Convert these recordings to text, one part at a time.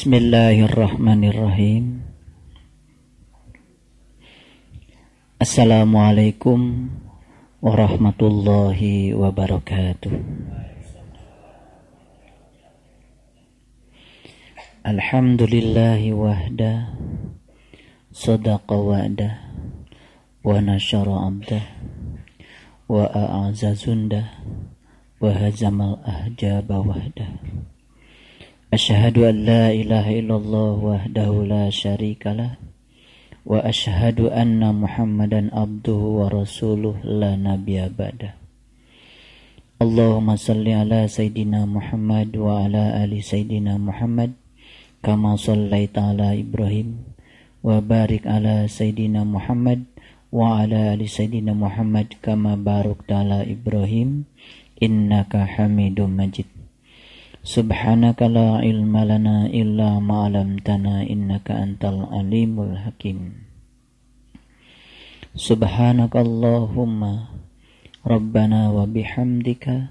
Bismillahirrahmanirrahim. Assalamualaikum warahmatullahi wabarakatuh. Alhamdulillahi wahda, sadaqa wa'da, wa nashara abda, wa a'aza zunda, wa hazamal ahjaba wahda. Asyhadu an la ilaha illallah wahdahu la syarikalah, wa asyhadu anna Muhammadan abduhu wa rasuluh la nabiyya ba'da. Allahumma salli ala sayyidina Muhammad wa ala ali sayyidina Muhammad kama shallaita ala Ibrahim wa barik ala sayyidina Muhammad wa ala ali sayyidina Muhammad kama barakta ala Ibrahim innaka Hamidum Majid. Subhanaka la ilma lana illa ma 'allamtana innaka antal alimul hakim. Subhanakallahumma rabbana wa bihamdika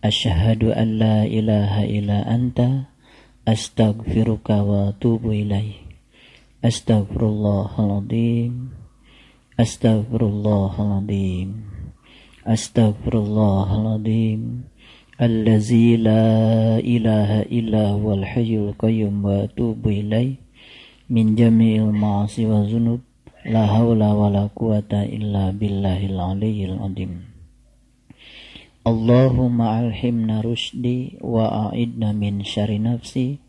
asyhadu an la ilaha illa anta astaghfiruka wa atubu ilaik. Astaghfirullahaladzim, astaghfirullahaladzim, astaghfirullahaladzim. Allazi la ilaha illa huwal hayyul qayyum wa atubu ilaih min jami'il ma'asi wa zunub la hawla wa la quwata illa billahil aliyyil azim. Allahumma alhimna rushdi wa a'idna min syarri nafsi.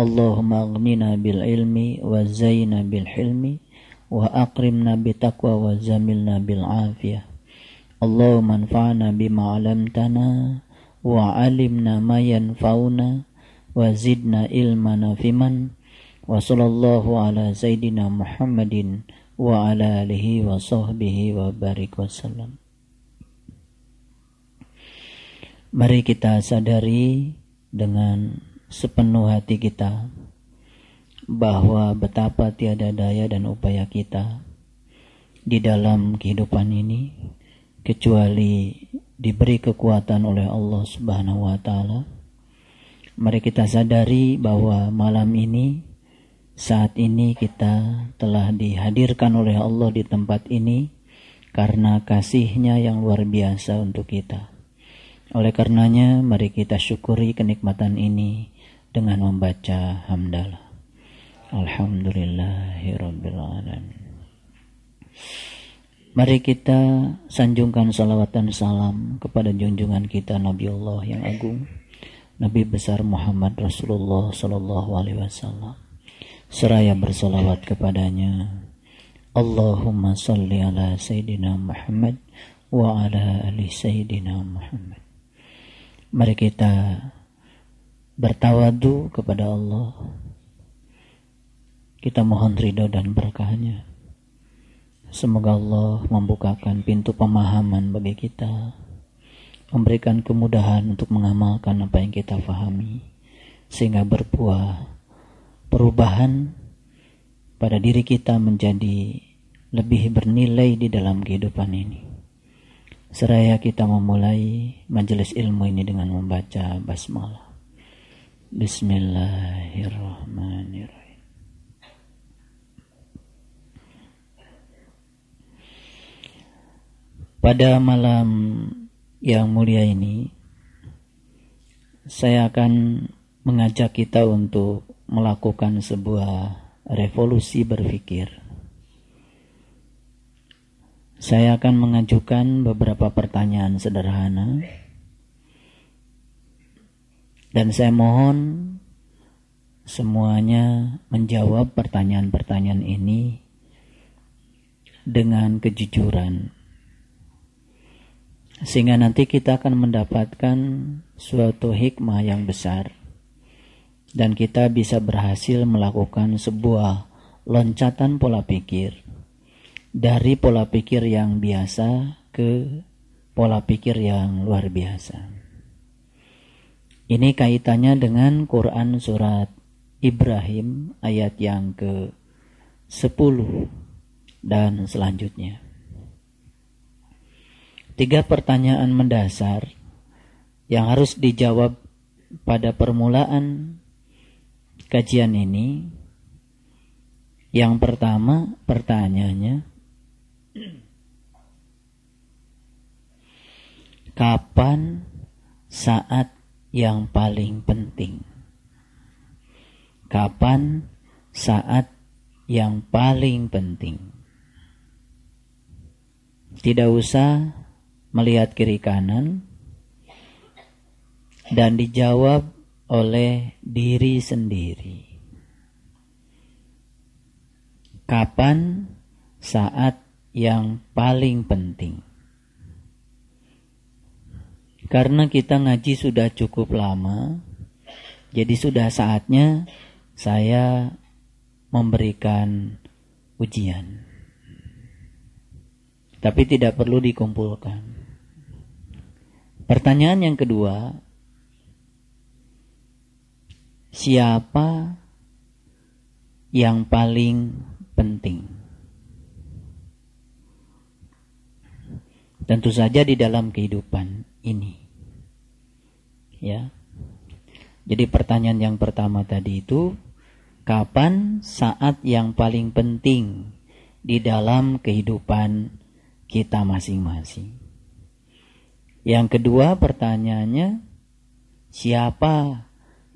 Allahumma aghnina bil ilmi wa zayyina bil hilmi wa akrimna bi taqwa wa zamilna bil afiyah. Allahumma anfa'na bima 'allamtana wa 'alimna ma yanfa'una wa zidna ilman nafi'an. Wa sallallahu ala sayidina Muhammadin wa ala alihi wa sahbihi wa barik wa sallam. Mari kita sadari dengan sepenuh hati kita bahwa betapa tiada daya dan upaya kita di dalam kehidupan ini kecuali diberi kekuatan oleh Allah Subhanahu wa ta'ala. Mari kita sadari bahwa malam ini, saat ini kita telah dihadirkan oleh Allah di tempat ini karena kasihnya yang luar biasa untuk kita. Oleh karenanya mari kita syukuri kenikmatan ini dengan membaca hamdalah. Alhamdulillahirrabbilalamin. Mari kita sanjungkan salawat dan salam kepada junjungan kita Nabi Allah yang agung, Nabi besar Muhammad Rasulullah sallallahu alaihi wasallam, seraya bersalawat kepadanya. Allahumma salli ala sayyidina Muhammad wa ala ali sayyidina Muhammad. Mari kita bertawadu kepada Allah. Kita mohon ridho dan berkahnya. Semoga Allah membukakan pintu pemahaman bagi kita, memberikan kemudahan untuk mengamalkan apa yang kita fahami, sehingga berbuah perubahan pada diri kita menjadi lebih bernilai di dalam kehidupan ini. Seraya kita memulai majelis ilmu ini dengan membaca basmalah. Bismillahirrahmanirrahim. Pada malam yang mulia ini, saya akan mengajak kita untuk melakukan sebuah revolusi berpikir. Saya akan mengajukan beberapa pertanyaan sederhana, dan saya mohon semuanya menjawab pertanyaan-pertanyaan ini dengan kejujuran, sehingga nanti kita akan mendapatkan suatu hikmah yang besar dan kita bisa berhasil melakukan sebuah loncatan pola pikir dari pola pikir yang biasa ke pola pikir yang luar biasa. Ini kaitannya dengan Quran surat Ibrahim ayat yang ke-10 dan selanjutnya. 3 pertanyaan mendasar yang harus dijawab pada permulaan kajian ini, yang pertama pertanyaannya, kapan saat yang paling penting? Kapan saat yang paling penting? Tidak usah melihat kiri kanan dan dijawab oleh diri sendiri. Kapan saat yang paling penting? Karena kita ngaji sudah cukup lama, jadi sudah saatnya saya memberikan ujian. Tapi tidak perlu dikumpulkan. Pertanyaan yang kedua, siapa yang paling penting? Tentu saja di dalam kehidupan ini. Ya. Jadi pertanyaan yang pertama tadi itu, kapan saat yang paling penting di dalam kehidupan kita masing-masing? Yang kedua pertanyaannya, siapa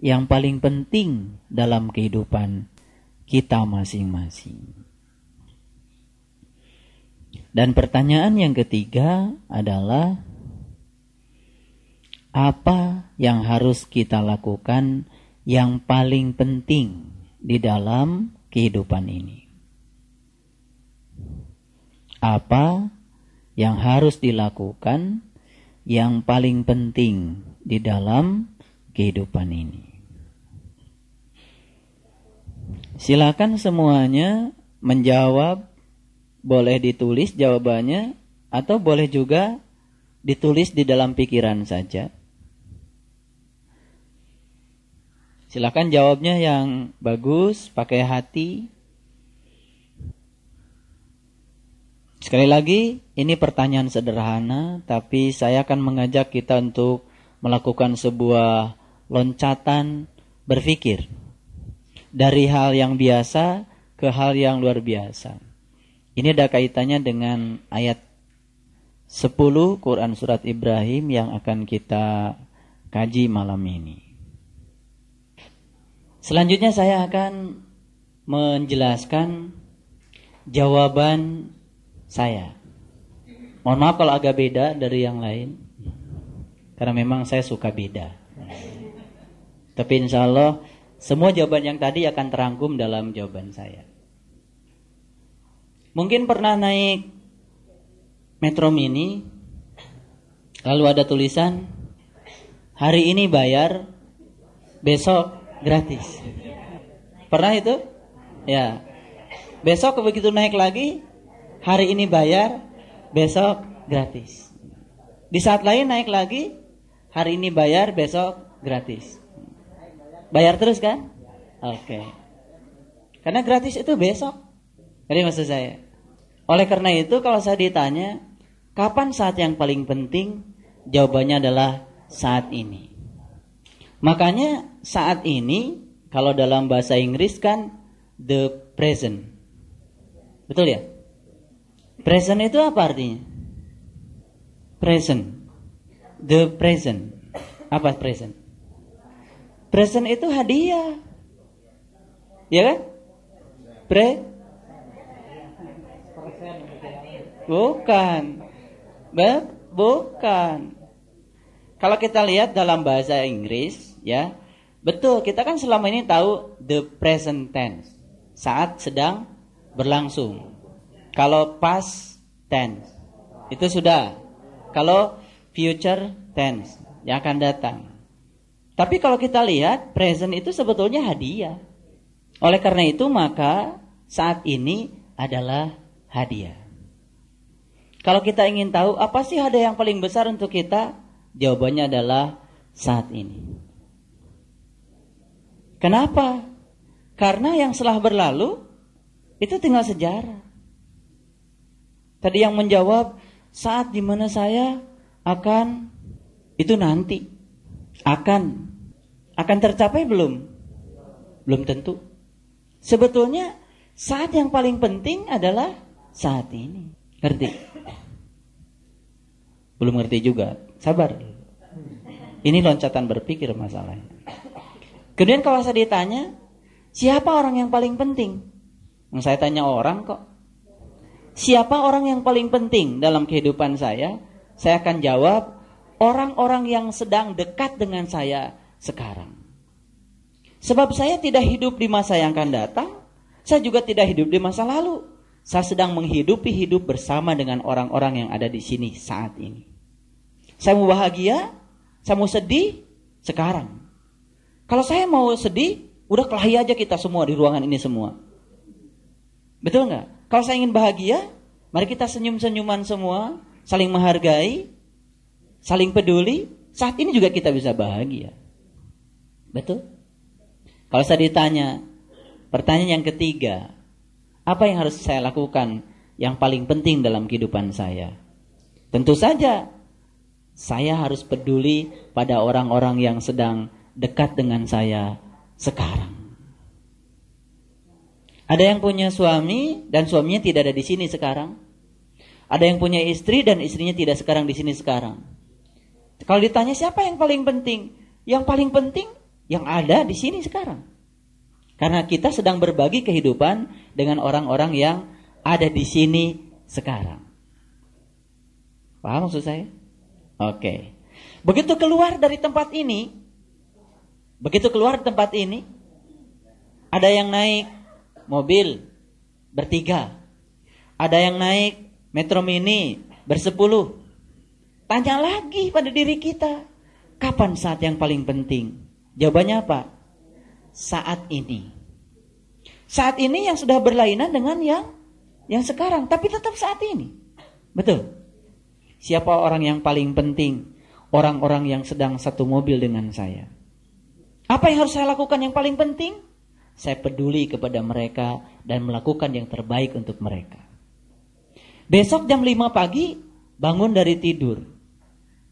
yang paling penting dalam kehidupan kita masing-masing? Dan pertanyaan yang ketiga adalah, apa yang harus kita lakukan yang paling penting di dalam kehidupan ini? Apa yang harus dilakukan yang paling penting di dalam kehidupan ini? Silakan semuanya menjawab, boleh ditulis jawabannya atau boleh juga ditulis di dalam pikiran saja. Silakan jawabnya yang bagus, pakai hati. Sekali lagi, ini pertanyaan sederhana, tapi saya akan mengajak kita untuk melakukan sebuah loncatan berpikir dari hal yang biasa ke hal yang luar biasa. Ini ada kaitannya dengan ayat 10 Quran Surat Ibrahim yang akan kita kaji malam ini. Selanjutnya saya akan menjelaskan jawaban saya. Mohon maaf kalau agak beda dari yang lain, karena memang saya suka beda. Tapi insya Allah semua jawaban yang tadi akan terangkum dalam jawaban saya. Mungkin pernah naik Metro Mini, lalu ada tulisan, hari ini bayar, besok gratis. Pernah itu? Ya. Besok begitu naik lagi, hari ini bayar, besok gratis. Di saat lain naik lagi, hari ini bayar, besok gratis. Bayar terus kan? Oke. Karena gratis itu besok. Jadi maksud saya, oleh karena itu kalau saya ditanya kapan saat yang paling penting, jawabannya adalah saat ini. Makanya saat ini, kalau dalam bahasa Inggris kan the present. Betul ya? Present itu apa artinya? Present. The present. Apa present? Present itu hadiah. Ya kan? Bukan. Kalau kita lihat dalam bahasa Inggris, ya, betul, kita kan selama ini tahu the present tense, saat sedang berlangsung. Kalau past tense, itu sudah. Kalau future tense, yang akan datang. Tapi kalau kita lihat, present itu sebetulnya hadiah. Oleh karena itu, maka saat ini adalah hadiah. Kalau kita ingin tahu, apa sih hadiah yang paling besar untuk kita? Jawabannya adalah saat ini. Kenapa? Karena yang telah berlalu itu tinggal sejarah. Tadi yang menjawab saat dimana saya akan, itu nanti. Akan tercapai belum? Belum tentu. Sebetulnya saat yang paling penting adalah saat ini. Ngerti? Belum ngerti juga. Sabar. Ini loncatan berpikir masalahnya. Kemudian kalau saya ditanya, siapa orang yang paling penting? Saya tanya orang kok. Siapa orang yang paling penting dalam kehidupan saya? Saya akan jawab, orang-orang yang sedang dekat dengan saya sekarang. Sebab saya tidak hidup di masa yang akan datang. Saya juga tidak hidup di masa lalu. Saya sedang menghidupi hidup bersama dengan orang-orang yang ada di sini saat ini. Saya mau bahagia, saya mau sedih, sekarang. Kalau saya mau sedih, udah kelahi aja kita semua di ruangan ini semua. Betul nggak? Kalau saya ingin bahagia, mari kita senyum-senyuman semua, saling menghargai, saling peduli. Saat ini juga kita bisa bahagia. Betul? Kalau saya ditanya, pertanyaan yang ketiga, apa yang harus saya lakukan yang paling penting dalam kehidupan saya? Tentu saja, saya harus peduli pada orang-orang yang sedang dekat dengan saya sekarang. Ada yang punya suami dan suaminya tidak ada di sini sekarang. Ada yang punya istri dan istrinya tidak sekarang di sini sekarang. Kalau ditanya siapa yang paling penting? Yang paling penting yang ada di sini sekarang. Karena kita sedang berbagi kehidupan dengan orang-orang yang ada di sini sekarang. Paham maksud saya? Oke. Begitu keluar dari tempat ini, ada yang naik mobil bertiga, ada yang naik metro mini bersepuluh. Tanya lagi pada diri kita, kapan saat yang paling penting? Jawabannya apa? Saat ini. Saat ini yang sudah berlainan dengan yang sekarang, tapi tetap saat ini. Betul? Siapa orang yang paling penting? Orang-orang yang sedang satu mobil dengan saya. Apa yang harus saya lakukan yang paling penting? Saya peduli kepada mereka dan melakukan yang terbaik untuk mereka. Besok jam 5 pagi, bangun dari tidur.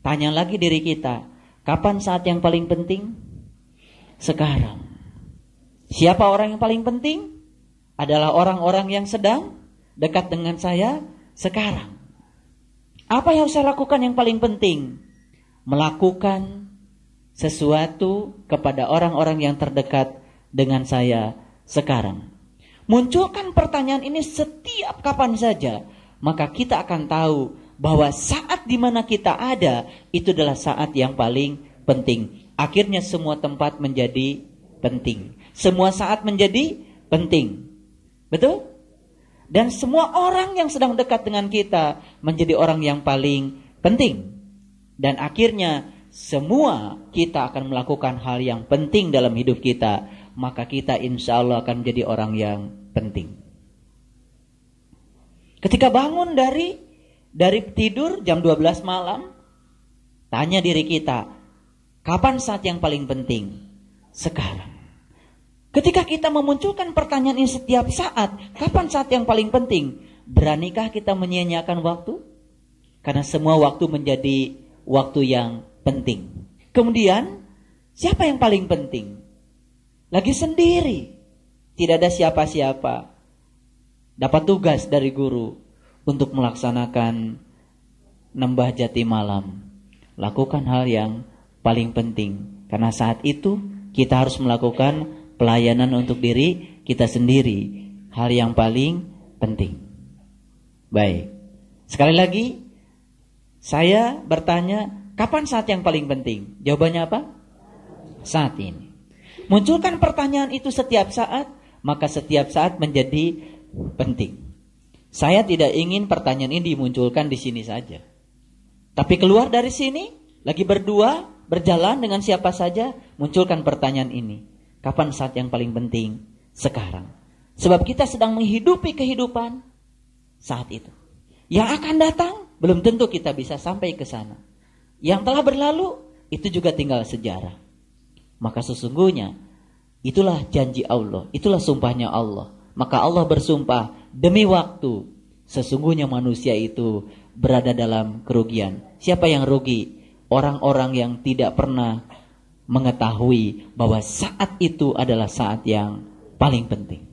Tanya lagi diri kita, kapan saat yang paling penting? Sekarang. Siapa orang yang paling penting? Adalah orang-orang yang sedang dekat dengan saya sekarang. Apa yang harus saya lakukan yang paling penting? Melakukan sesuatu kepada orang-orang yang terdekat dengan saya sekarang. Munculkan pertanyaan ini setiap kapan saja, maka kita akan tahu bahwa saat di mana kita ada itu adalah saat yang paling penting. Akhirnya semua tempat menjadi penting, semua saat menjadi penting. Betul? Dan semua orang yang sedang dekat dengan kita menjadi orang yang paling penting. Dan akhirnya semua kita akan melakukan hal yang penting dalam hidup kita. Maka kita insya Allah akan menjadi orang yang penting. Ketika bangun dari tidur jam 12 malam, tanya diri kita, kapan saat yang paling penting? Sekarang. Ketika kita memunculkan pertanyaan ini setiap saat, kapan saat yang paling penting? Beranikah kita menyia-nyiakan waktu? Karena semua waktu menjadi waktu yang penting. Kemudian, siapa yang paling penting? Lagi sendiri, tidak ada siapa-siapa, dapat tugas dari guru untuk melaksanakan nembah jati malam. Lakukan hal yang paling penting, karena saat itu kita harus melakukan pelayanan untuk diri kita sendiri, hal yang paling penting. Baik, sekali lagi saya bertanya, kapan saat yang paling penting? Jawabannya apa? Saat ini. Munculkan pertanyaan itu setiap saat, maka setiap saat menjadi penting. Saya tidak ingin pertanyaan ini dimunculkan di sini saja. Tapi keluar dari sini, lagi berdua, berjalan dengan siapa saja, munculkan pertanyaan ini. Kapan saat yang paling penting? Sekarang. Sebab kita sedang menghidupi kehidupan saat itu. Yang akan datang, belum tentu kita bisa sampai ke sana. Yang telah berlalu, itu juga tinggal sejarah. Maka sesungguhnya itulah janji Allah, itulah sumpahnya Allah. Maka Allah bersumpah demi waktu, sesungguhnya manusia itu berada dalam kerugian. Siapa yang rugi? Orang-orang yang tidak pernah mengetahui bahwa saat itu adalah saat yang paling penting.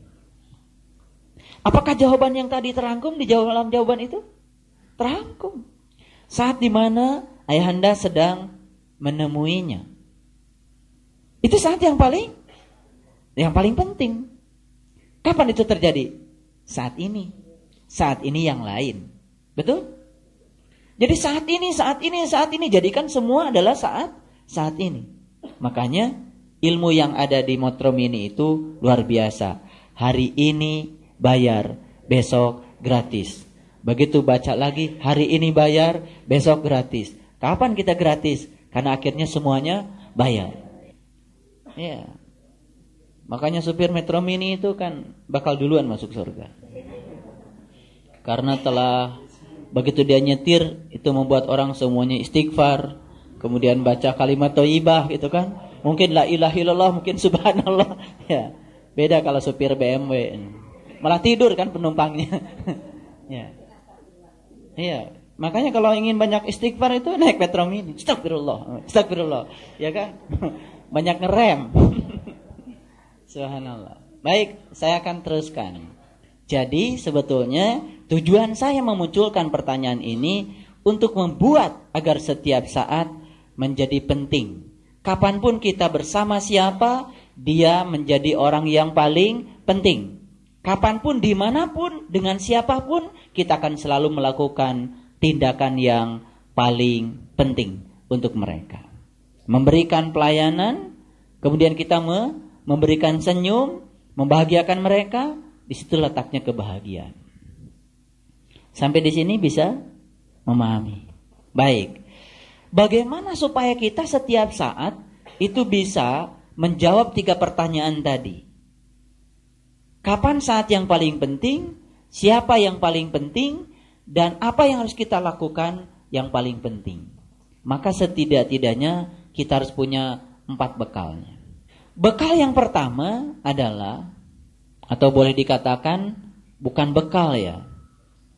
Apakah jawaban yang tadi terangkum di dalam jawaban itu? Terangkum. Saat dimana ayahanda sedang menemuinya. Itu saat yang paling penting. Kapan itu terjadi? Saat ini. Saat ini yang lain. Betul? Jadi saat ini. Jadikan semua adalah saat ini. Makanya ilmu yang ada di Motrom ini itu luar biasa. Hari ini bayar, besok gratis. Begitu baca lagi, hari ini bayar, besok gratis. Kapan kita gratis? Karena akhirnya semuanya bayar. Ya. Makanya supir Metro Mini itu kan bakal duluan masuk surga. Karena telah begitu dia nyetir, itu membuat orang semuanya istighfar, kemudian baca kalimat thayyibah gitu kan. Mungkin la ilaha illallah, mungkin subhanallah. Ya. Beda kalau supir BMW. Malah tidur kan penumpangnya. Ya. Iya, makanya kalau ingin banyak istighfar itu naik Metro Mini. Astagfirullah, astagfirullah. Ya kan? Banyak ngerem. Subhanallah. Baik, saya akan teruskan. Jadi sebetulnya tujuan saya memunculkan pertanyaan ini untuk membuat agar setiap saat menjadi penting. Kapanpun kita bersama siapa, dia menjadi orang yang paling penting. Kapanpun, dimanapun, dengan siapapun, kita akan selalu melakukan tindakan yang paling penting untuk mereka. Memberikan pelayanan, kemudian kita memberikan senyum, membahagiakan mereka, di situ letaknya kebahagiaan. Sampai di sini bisa memahami. Baik, bagaimana supaya kita setiap saat itu bisa menjawab 3 pertanyaan tadi? Kapan saat yang paling penting, siapa yang paling penting, dan apa yang harus kita lakukan yang paling penting. Maka setidak-tidaknya kita harus punya 4 bekalnya. Bekal yang pertama adalah, atau boleh dikatakan bukan bekal ya,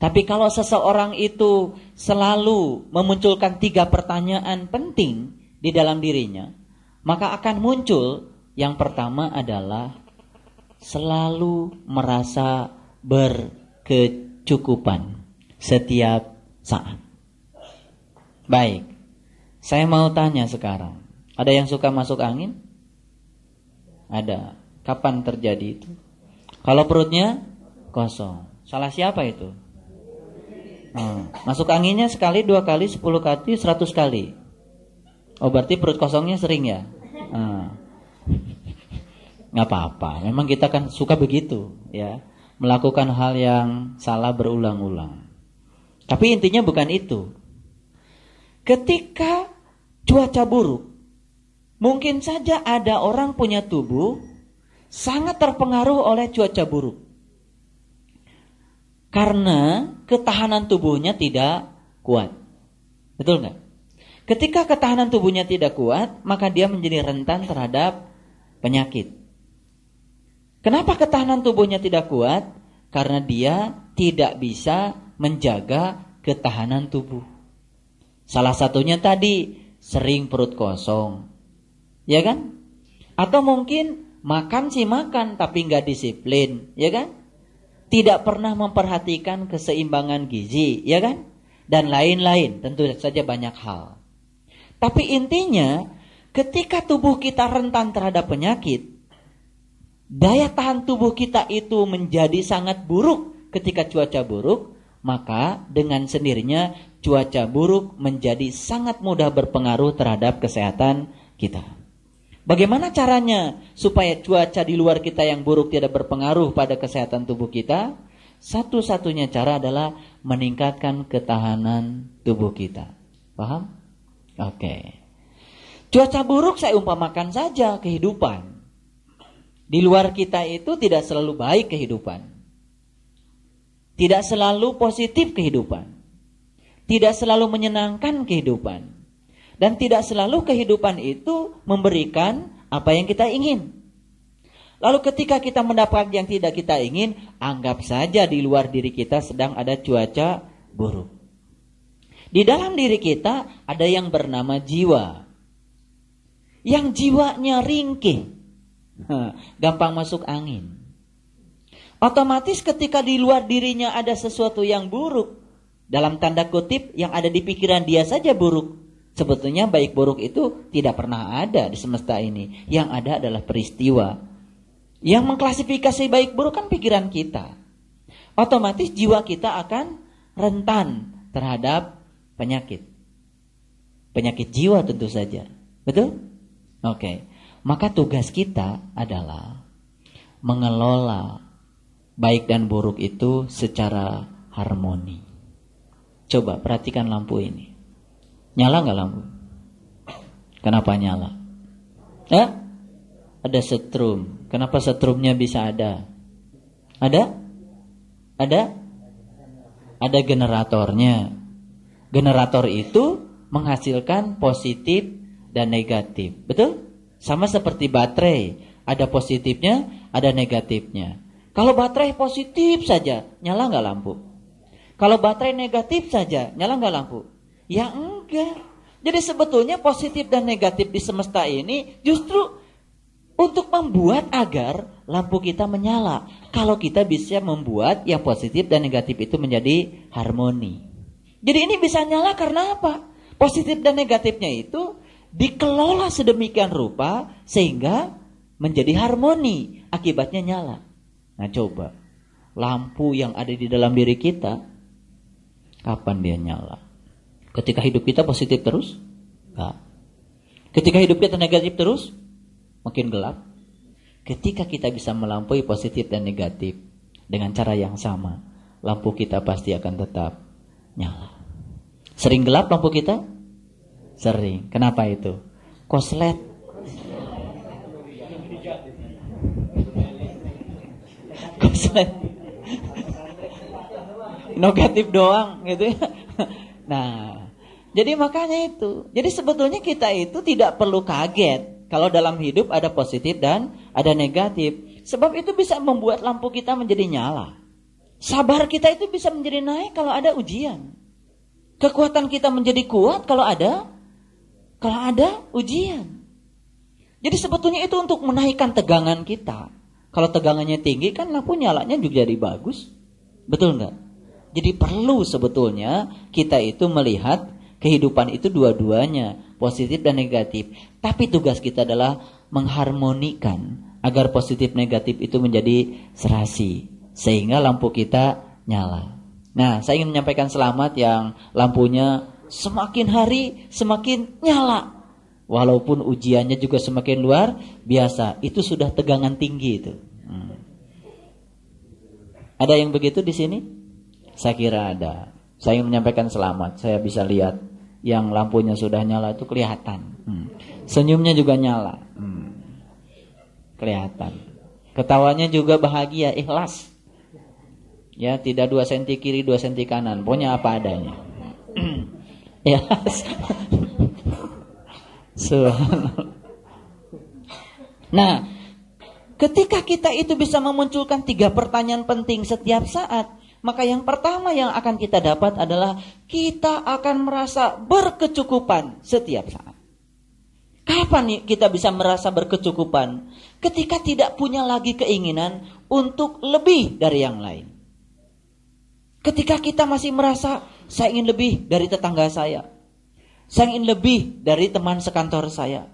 tapi kalau seseorang itu selalu memunculkan 3 pertanyaan penting di dalam dirinya, maka akan muncul yang pertama adalah selalu merasa berkecukupan setiap saat. Baik, saya mau tanya sekarang, ada yang suka masuk angin? Ada. Kapan terjadi itu? Kalau perutnya kosong. Salah siapa itu? Masuk anginnya sekali, 2 kali, 10 kali, 100 kali. Oh, berarti perut kosongnya sering ya? Nggak apa-apa, memang kita kan suka begitu ya, melakukan hal yang salah berulang-ulang. Tapi intinya bukan itu. Ketika cuaca buruk, mungkin saja ada orang punya tubuh sangat terpengaruh oleh cuaca buruk, karena ketahanan tubuhnya tidak kuat. Betul nggak? Ketika ketahanan tubuhnya tidak kuat, maka dia menjadi rentan terhadap penyakit. Kenapa ketahanan tubuhnya tidak kuat? Karena dia tidak bisa menjaga ketahanan tubuh. Salah satunya tadi, sering perut kosong. Ya kan? Atau mungkin makan sih makan, tapi nggak disiplin. Ya kan? Tidak pernah memperhatikan keseimbangan gizi. Ya kan? Dan lain-lain. Tentu saja banyak hal. Tapi intinya, ketika tubuh kita rentan terhadap penyakit, daya tahan tubuh kita itu menjadi sangat buruk ketika cuaca buruk, maka dengan sendirinya cuaca buruk menjadi sangat mudah berpengaruh terhadap kesehatan kita. Bagaimana caranya supaya cuaca di luar kita yang buruk tidak berpengaruh pada kesehatan tubuh kita? Satu-satunya cara adalah meningkatkan ketahanan tubuh kita. Paham? Oke. Cuaca buruk saya umpamakan saja kehidupan. Di luar kita itu tidak selalu baik kehidupan. Tidak selalu positif kehidupan. Tidak selalu menyenangkan kehidupan. Dan tidak selalu kehidupan itu memberikan apa yang kita ingin. Lalu ketika kita mendapatkan yang tidak kita ingin, anggap saja di luar diri kita sedang ada cuaca buruk. Di dalam diri kita ada yang bernama jiwa. yang jiwanya ringkih, gampang masuk angin. Otomatis ketika di luar dirinya ada sesuatu yang buruk, dalam tanda kutip yang ada di pikiran dia saja buruk. Sebetulnya baik buruk itu tidak pernah ada di semesta ini. Yang ada adalah peristiwa. Yang mengklasifikasi baik buruk kan pikiran kita. Otomatis jiwa kita akan rentan terhadap penyakit. Penyakit jiwa tentu saja. Betul? Oke. Maka tugas kita adalah mengelola baik dan buruk itu secara harmoni. Coba perhatikan lampu ini. Nyala nggak lampu? Kenapa nyala? Ada setrum. Kenapa setrumnya bisa ada? Ada? Ada generatornya. Generator itu menghasilkan positif dan negatif. Betul? Sama seperti baterai. Ada positifnya, ada negatifnya. Kalau baterai positif saja, nyala nggak lampu? Kalau baterai negatif saja, nyala nggak lampu? Ya enggak. Jadi sebetulnya positif dan negatif di semesta ini justru untuk membuat agar lampu kita menyala. Kalau kita bisa membuat yang positif dan negatif itu menjadi harmoni. Jadi ini bisa nyala karena apa? Positif dan negatifnya itu dikelola sedemikian rupa sehingga menjadi harmoni. Akibatnya nyala. Nah coba, lampu yang ada di dalam diri kita, kapan dia nyala? Ketika hidup kita positif terus? Enggak. Ketika hidup kita negatif terus? Makin gelap. Ketika kita bisa melampaui positif dan negatif dengan cara yang sama, lampu kita pasti akan tetap nyala. Sering gelap lampu kita? Sering. Kenapa itu? Koslet. Koslet. Negatif doang gitu ya. Nah, jadi makanya itu. Jadi sebetulnya kita itu tidak perlu kaget kalau dalam hidup ada positif dan ada negatif. Sebab itu bisa membuat lampu kita menjadi nyala. Sabar kita itu bisa menjadi naik kalau ada ujian. Kekuatan kita menjadi kuat kalau ada ujian. Jadi sebetulnya itu untuk menaikkan tegangan kita. Kalau tegangannya tinggi kan lampu nyalanya juga jadi bagus. Betul enggak? Jadi perlu sebetulnya kita itu melihat kehidupan itu dua-duanya, positif dan negatif. Tapi tugas kita adalah mengharmonikan agar positif negatif itu menjadi serasi. Sehingga lampu kita nyala. Nah, saya ingin menyampaikan selamat yang lampunya semakin hari semakin nyala. Walaupun ujiannya juga semakin luar biasa. Itu sudah tegangan tinggi itu. Ada yang begitu di sini? Saya kira ada. Saya ingin menyampaikan selamat. Saya bisa lihat yang lampunya sudah nyala itu kelihatan. Senyumnya juga nyala. Kelihatan. Ketawanya juga bahagia, ikhlas. Ya, tidak 2 cm kiri, 2 cm kanan. Pokoknya apa adanya. Ikhlas. Subhanallah. Nah, ketika kita itu bisa memunculkan 3 pertanyaan penting setiap saat, maka yang pertama yang akan kita dapat adalah kita akan merasa berkecukupan setiap saat. Kapan kita bisa merasa berkecukupan? Ketika tidak punya lagi keinginan untuk lebih dari yang lain. Ketika kita masih merasa saya ingin lebih dari tetangga saya. Saya ingin lebih dari teman sekantor saya.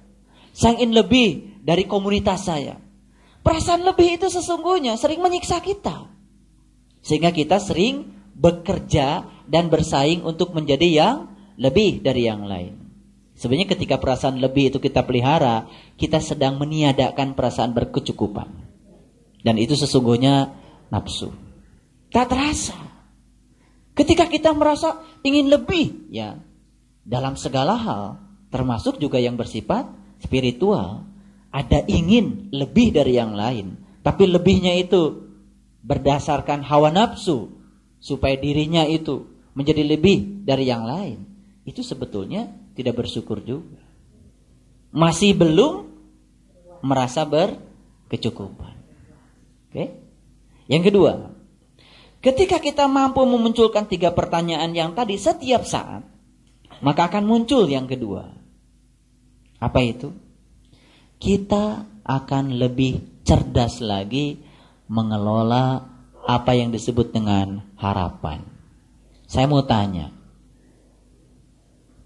Saya ingin lebih dari komunitas saya. Perasaan lebih itu sesungguhnya sering menyiksa kita. Sehingga kita sering bekerja dan bersaing untuk menjadi yang lebih dari yang lain. Sebenarnya ketika perasaan lebih itu kita pelihara, kita sedang meniadakan perasaan berkecukupan. Dan itu sesungguhnya nafsu. Tak terasa. Ketika kita merasa ingin lebih, ya, dalam segala hal, termasuk juga yang bersifat spiritual, ada ingin lebih dari yang lain. Tapi lebihnya itu berdasarkan hawa nafsu supaya dirinya itu menjadi lebih dari yang lain, itu sebetulnya tidak bersyukur juga. Masih belum merasa berkecukupan. Oke? Yang kedua, ketika kita mampu memunculkan 3 pertanyaan yang tadi setiap saat, maka akan muncul yang kedua. Apa itu? kita akan lebih cerdas lagi mengelola apa yang disebut dengan harapan. Saya mau tanya,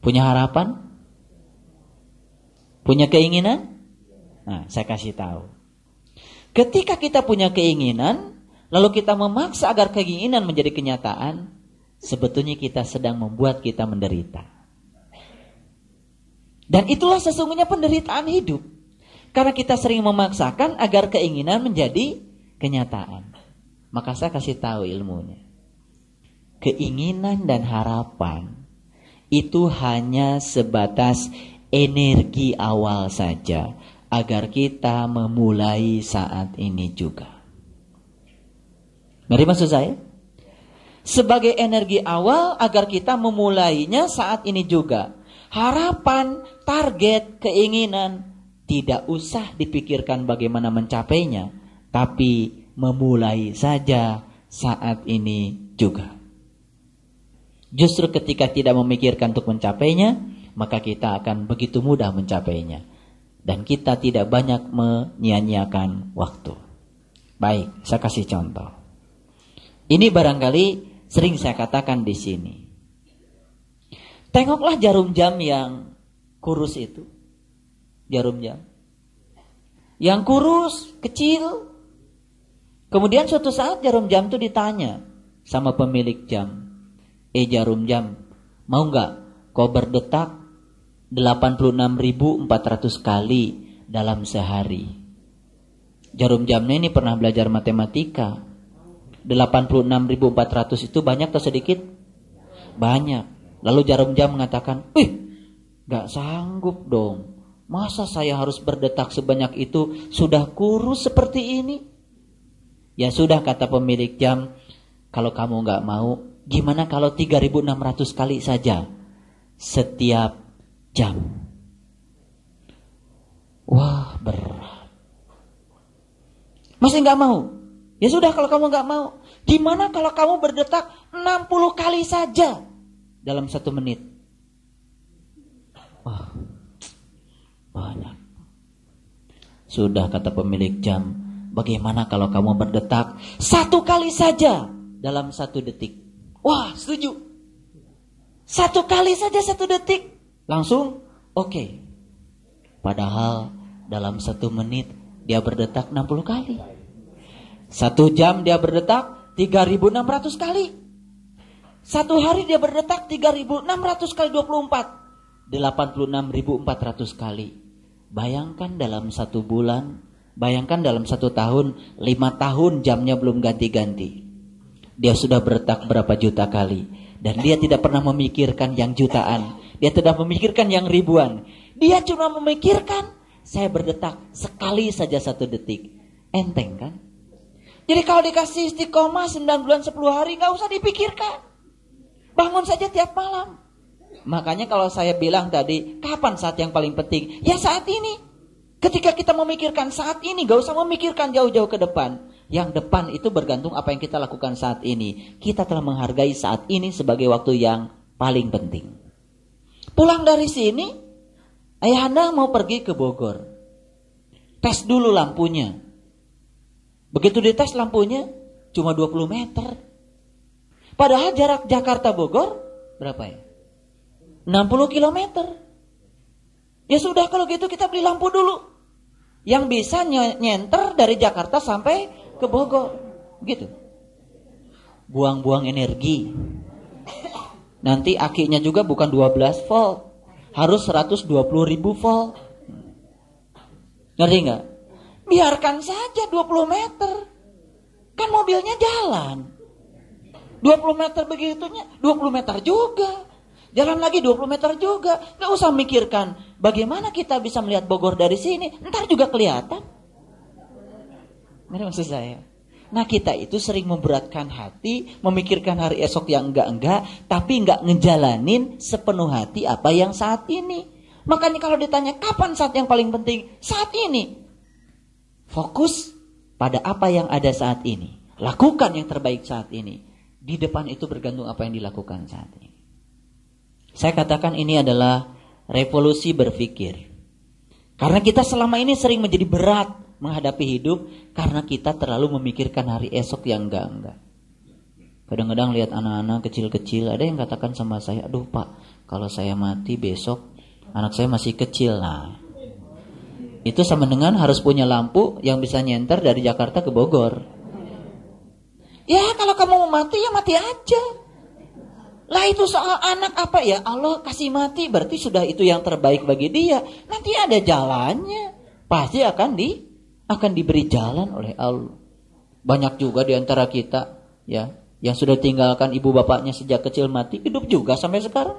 punya harapan? Punya keinginan? Nah, saya kasih tahu. Ketika kita punya keinginan, lalu kita memaksa agar keinginan menjadi kenyataan, sebetulnya kita sedang membuat kita menderita. Dan itulah sesungguhnya penderitaan hidup. Karena kita sering memaksakan agar keinginan menjadi kenyataan. Maka saya kasih tahu ilmunya. Keinginan dan harapan itu hanya sebatas energi awal saja agar kita memulai saat ini juga. Ngerti maksud saya? Sebagai energi awal agar kita memulainya saat ini juga. Harapan, target, keinginan tidak usah dipikirkan bagaimana mencapainya, tapi memulai saja saat ini juga. Justru ketika tidak memikirkan untuk mencapainya, maka kita akan begitu mudah mencapainya. Dan kita tidak banyak menyia-nyiakan waktu. Baik, saya kasih contoh. Ini barangkali sering saya katakan di sini. Tengoklah jarum jam yang kurus itu. Jarum jam. Yang kurus, kecil. Kemudian suatu saat jarum jam itu ditanya sama pemilik jam. Jarum jam, mau gak kau berdetak 86.400 kali dalam sehari? Jarum jamnya ini pernah belajar matematika. 86.400 itu banyak atau sedikit? Banyak. Lalu jarum jam mengatakan, gak sanggup dong. Masa saya harus berdetak sebanyak itu? Sudah kurus seperti ini. Ya sudah, kata pemilik jam. Kalau kamu gak mau, gimana kalau 3.600 kali saja setiap jam? Wah, berat. Masih gak mau? Ya sudah, kalau kamu gak mau, gimana kalau kamu berdetak 60 kali saja dalam 1 menit? Wah, banyak. Sudah, kata pemilik jam, bagaimana kalau kamu berdetak 1 kali saja dalam 1 detik? Wah, setuju. 1 kali saja 1 detik. Langsung, oke. Padahal dalam 1 menit dia berdetak 60 kali. 1 jam dia berdetak 3.600 kali. 1 hari dia berdetak 3.600 kali 24. 86.400 kali. Bayangkan dalam 1 bulan, bayangkan dalam 1 tahun, 5 tahun jamnya belum ganti-ganti. Dia sudah berdetak berapa juta kali. Dan dia tidak pernah memikirkan yang jutaan. Dia tidak memikirkan yang ribuan. Dia cuma memikirkan, saya berdetak sekali saja 1 detik. Enteng kan? Jadi kalau dikasih istiqomah 9 bulan 10 hari, gak usah dipikirkan. Bangun saja tiap malam. Makanya kalau saya bilang tadi, kapan saat yang paling penting? Ya saat ini. Ketika kita memikirkan saat ini, gak usah memikirkan jauh-jauh ke depan. Yang depan itu bergantung apa yang kita lakukan saat ini. Kita telah menghargai saat ini sebagai waktu yang paling penting. Pulang dari sini, ayahanda mau pergi ke Bogor. Tes dulu lampunya. Begitu dites lampunya, cuma 20 meter. Padahal jarak Jakarta-Bogor berapa ya? 60 km. Ya sudah, kalau gitu kita beli lampu dulu yang bisa nyenter dari Jakarta sampai ke Bogor. Gitu. Buang-buang energi. Nanti akinya juga bukan 12 volt. Harus 120.000 volt. Ngerti gak? Biarkan saja 20 meter. Kan mobilnya jalan. 20 meter begitunya, 20 meter juga. Jalan lagi 20 meter juga. Gak usah mikirkan bagaimana kita bisa melihat Bogor dari sini. Ntar juga kelihatan. Ini maksud saya. Nah, kita itu sering memberatkan hati, memikirkan hari esok yang enggak-enggak, tapi enggak ngejalanin sepenuh hati apa yang saat ini. Makanya kalau ditanya kapan saat yang paling penting? Saat ini. Fokus pada apa yang ada saat ini. Lakukan yang terbaik saat ini. Di depan itu bergantung apa yang dilakukan saat ini. Saya katakan ini adalah revolusi berpikir. Karena kita selama ini sering menjadi berat menghadapi hidup karena kita terlalu memikirkan hari esok yang enggak-enggak. Kadang-kadang lihat anak-anak kecil-kecil, ada yang katakan sama saya, aduh Pak, kalau saya mati besok anak saya masih kecil. Nah, itu sama dengan harus punya lampu yang bisa nyenter dari Jakarta ke Bogor. Ya kalau kamu mau mati ya mati aja. Lah itu soal anak apa ya? Allah kasih mati berarti sudah itu yang terbaik bagi dia. Nanti ada jalannya. Pasti akan diberi jalan oleh Allah. Banyak juga di antara kita ya yang sudah tinggalkan ibu bapaknya sejak kecil mati, hidup juga sampai sekarang.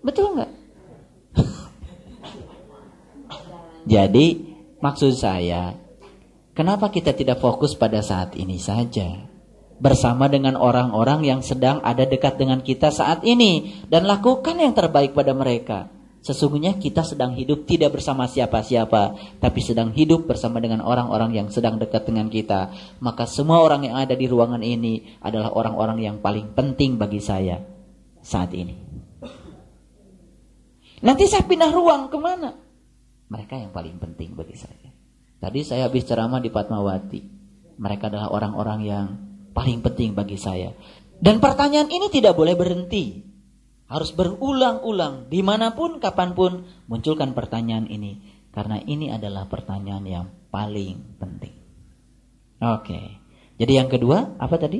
Betul enggak? Jadi maksud saya, kenapa kita tidak fokus pada saat ini saja? Bersama dengan orang-orang yang sedang ada dekat dengan kita saat ini. Dan lakukan yang terbaik pada mereka. Sesungguhnya kita sedang hidup tidak bersama siapa-siapa. Tapi sedang hidup bersama dengan orang-orang yang sedang dekat dengan kita. Maka semua orang yang ada di ruangan ini adalah orang-orang yang paling penting bagi saya saat ini. Nanti saya pindah ruang kemana? Mereka yang paling penting bagi saya. Tadi saya habis ceramah di Fatmawati. Mereka adalah orang-orang yang paling penting bagi saya. Dan pertanyaan ini tidak boleh berhenti. Harus berulang-ulang. Dimanapun, kapanpun munculkan pertanyaan ini. Karena ini adalah pertanyaan yang paling penting. Oke. Jadi yang kedua, apa tadi?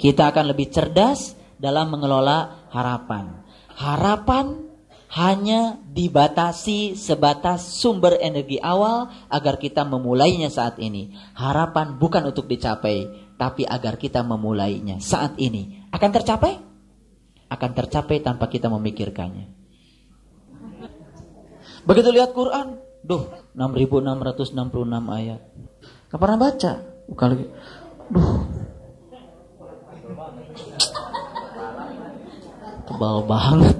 Kita akan lebih cerdas dalam mengelola harapan. Harapan hanya dibatasi sebatas sumber energi awal agar kita memulainya saat ini. Harapan bukan untuk dicapai, tapi agar kita memulainya saat ini. Akan tercapai? Akan tercapai tanpa kita memikirkannya. Begitu lihat Quran, duh, 6.666 ayat. Gak pernah baca. Bukan lagi. Duh. Tebal banget.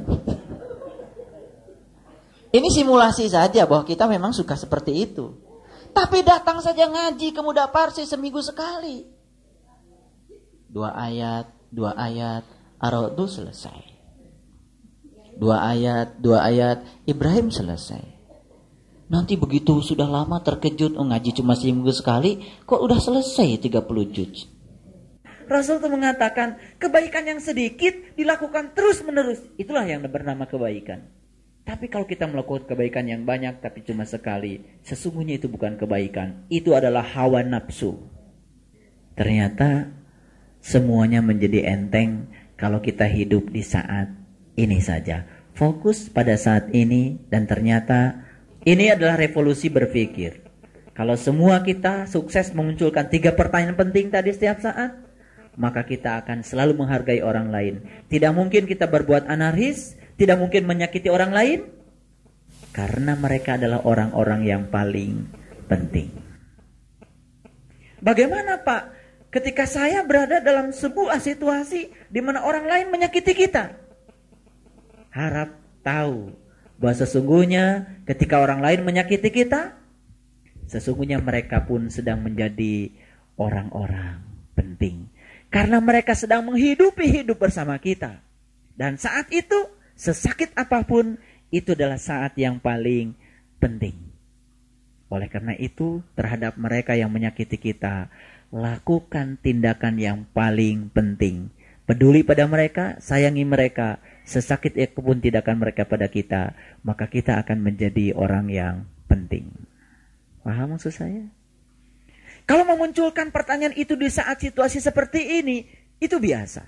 Ini simulasi saja bahwa kita memang suka seperti itu. Tapi datang saja ngaji ke Muda Parsi seminggu sekali. 2 ayat, Ar-Ra'd selesai. 2 ayat, Ibrahim selesai. Nanti begitu sudah lama terkejut, ngaji cuma seminggu sekali, kok udah selesai 30 juz. Rasul itu mengatakan, kebaikan yang sedikit dilakukan terus-menerus. Itulah yang bernama kebaikan. Tapi kalau kita melakukan kebaikan yang banyak, tapi cuma sekali, sesungguhnya itu bukan kebaikan. Itu adalah hawa nafsu. Ternyata semuanya menjadi enteng kalau kita hidup di saat ini saja. Fokus pada saat ini, dan ternyata ini adalah revolusi berpikir. Kalau semua kita sukses memunculkan 3 pertanyaan penting tadi setiap saat, maka kita akan selalu menghargai orang lain. Tidak mungkin kita berbuat anarkis, tidak mungkin menyakiti orang lain, karena mereka adalah orang-orang yang paling penting. Bagaimana Pak? Ketika saya berada dalam sebuah situasi di mana orang lain menyakiti kita. Harap tahu bahwa sesungguhnya ketika orang lain menyakiti kita, sesungguhnya mereka pun sedang menjadi orang-orang penting. Karena mereka sedang menghidupi hidup bersama kita. Dan saat itu, sesakit apapun, itu adalah saat yang paling penting. Oleh karena itu, terhadap mereka yang menyakiti kita, lakukan tindakan yang paling penting. Peduli pada mereka, sayangi mereka, sesakit apapun tindakan mereka pada kita, maka kita akan menjadi orang yang penting. Paham maksud saya? Kalau memunculkan pertanyaan itu di saat situasi seperti ini, itu biasa.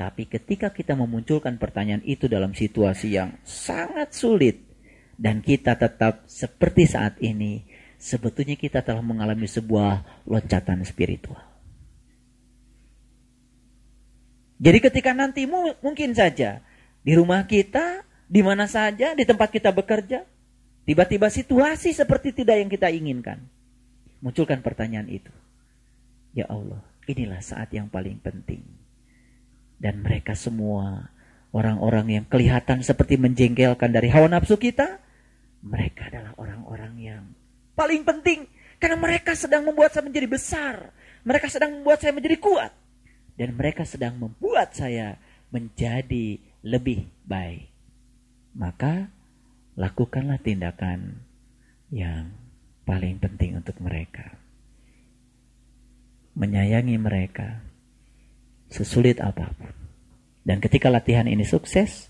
Tapi ketika kita memunculkan pertanyaan itu dalam situasi yang sangat sulit, dan kita tetap seperti saat ini, sebetulnya kita telah mengalami sebuah loncatan spiritual. Jadi ketika nanti mungkin saja di rumah kita, di mana saja, di tempat kita bekerja, tiba-tiba situasi seperti tidak yang kita inginkan. Munculkan pertanyaan itu. Ya Allah, inilah saat yang paling penting. Dan mereka semua, orang-orang yang kelihatan seperti menjengkelkan dari hawa nafsu kita, mereka adalah orang-orang yang paling penting, karena mereka sedang membuat saya menjadi besar. Mereka sedang membuat saya menjadi kuat. Dan mereka sedang membuat saya menjadi lebih baik. Maka lakukanlah tindakan yang paling penting untuk mereka. Menyayangi mereka sesulit apapun. Dan ketika latihan ini sukses,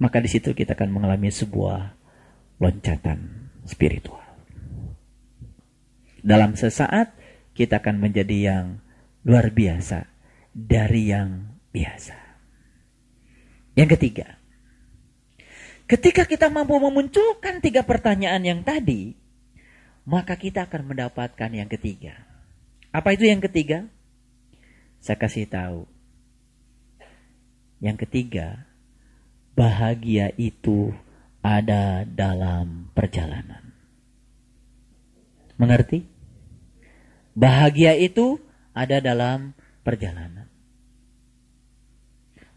maka di situ kita akan mengalami sebuah loncatan spiritual. Dalam sesaat, kita akan menjadi yang luar biasa dari yang biasa. Yang ketiga, ketika kita mampu memunculkan tiga pertanyaan yang tadi, maka kita akan mendapatkan yang ketiga. Apa itu yang ketiga? Saya kasih tahu. Yang ketiga, bahagia itu ada dalam perjalanan. Mengerti? Bahagia itu ada dalam perjalanan.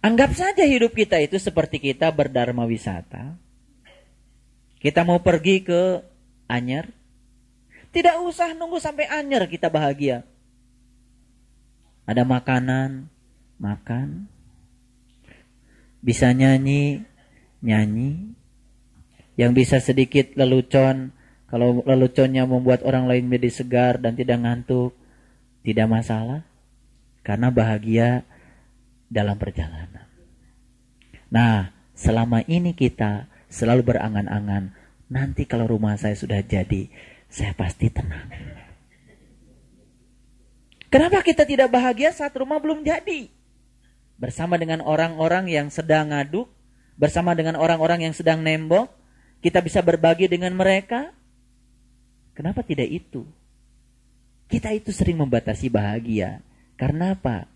Anggap saja hidup kita itu seperti kita berdharma wisata. Kita mau pergi ke Anyer. Tidak usah nunggu sampai Anyer kita bahagia. Ada makanan, makan. Bisa nyanyi, nyanyi. Yang bisa sedikit lelucon. Kalau leluconnya membuat orang lain menjadi segar dan tidak ngantuk. Tidak masalah. Karena bahagia dalam perjalanan. Nah, selama ini kita selalu berangan-angan, nanti kalau rumah saya sudah jadi, saya pasti tenang. Kenapa kita tidak bahagia saat rumah belum jadi? Bersama dengan orang-orang yang sedang ngaduk, bersama dengan orang-orang yang sedang nembok, kita bisa berbagi dengan mereka. Kenapa tidak itu? Kita itu sering membatasi bahagia. Karena apa?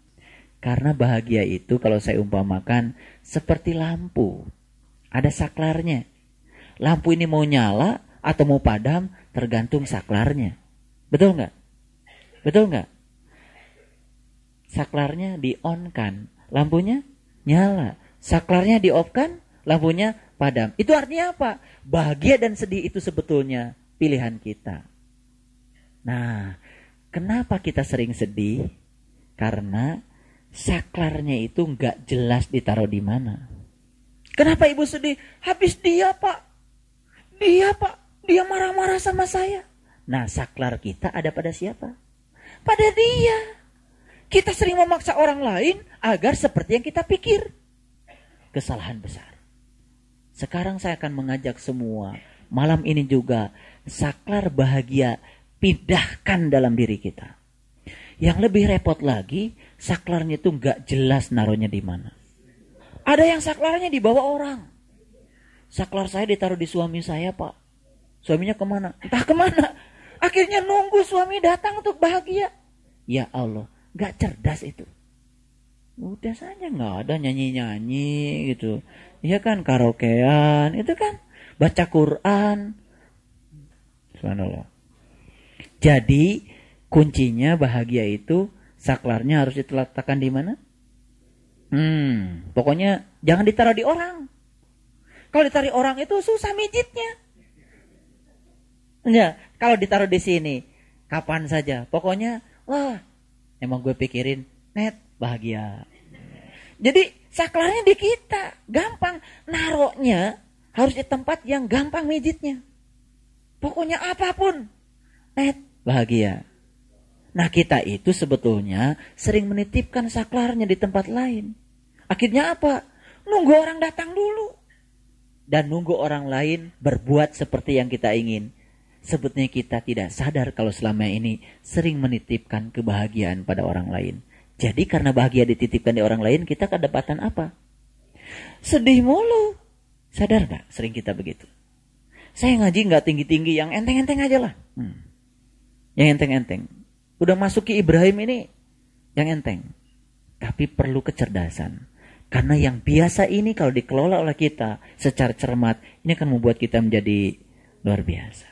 Karena bahagia itu kalau saya umpamakan seperti lampu. Ada saklarnya. Lampu ini mau nyala atau mau padam tergantung saklarnya. Betul nggak? Betul nggak? Saklarnya di-on-kan. Lampunya nyala. Saklarnya di-off-kan. Lampunya padam. Itu artinya apa? Bahagia dan sedih itu sebetulnya pilihan kita. Nah, kenapa kita sering sedih? Karena saklarnya itu nggak jelas ditaruh di mana. Kenapa ibu sedih? Habis dia pak, dia marah-marah sama saya. Nah, saklar kita ada pada siapa? Pada dia. Kita sering memaksa orang lain agar seperti yang kita pikir. Kesalahan besar. Sekarang saya akan mengajak semua malam ini juga saklar bahagia pindahkan dalam diri kita. Yang lebih repot lagi, saklarnya itu nggak jelas naruhnya di mana. Ada yang saklarnya dibawa orang. Saklar saya ditaruh di suami saya, Pak. Suaminya kemana? Entah kemana. Akhirnya nunggu suami datang untuk bahagia. Ya Allah, nggak cerdas itu. Udah saja nggak ada nyanyi-nyanyi gitu. Iya kan, karaokean, itu kan. Baca Quran. Subhanallah. Jadi, kuncinya bahagia itu saklarnya harus diletakkan di mana? Pokoknya jangan ditaruh di orang. Kalau ditaruh orang itu susah mijitnya. Ya, kalau ditaruh di sini, kapan saja. Pokoknya, wah, emang gue pikirin, net bahagia. Jadi saklarnya di kita, gampang naroknya harus di tempat yang gampang mijitnya. Pokoknya apapun, net bahagia. Nah, kita itu sebetulnya sering menitipkan saklarnya di tempat lain. Akhirnya apa? Nunggu orang datang dulu. Dan nunggu orang lain berbuat seperti yang kita ingin. Sebetulnya kita tidak sadar kalau selama ini sering menitipkan kebahagiaan pada orang lain. Jadi karena bahagia dititipkan di orang lain, kita kedapatan apa? Sedih mulu. Sadar gak sering kita begitu? Saya ngaji gak tinggi-tinggi, yang enteng-enteng aja lah. Yang enteng-enteng. Udah masuk ke Ibrahim ini yang enteng. Tapi perlu kecerdasan. Karena yang biasa ini kalau dikelola oleh kita secara cermat, ini akan membuat kita menjadi luar biasa.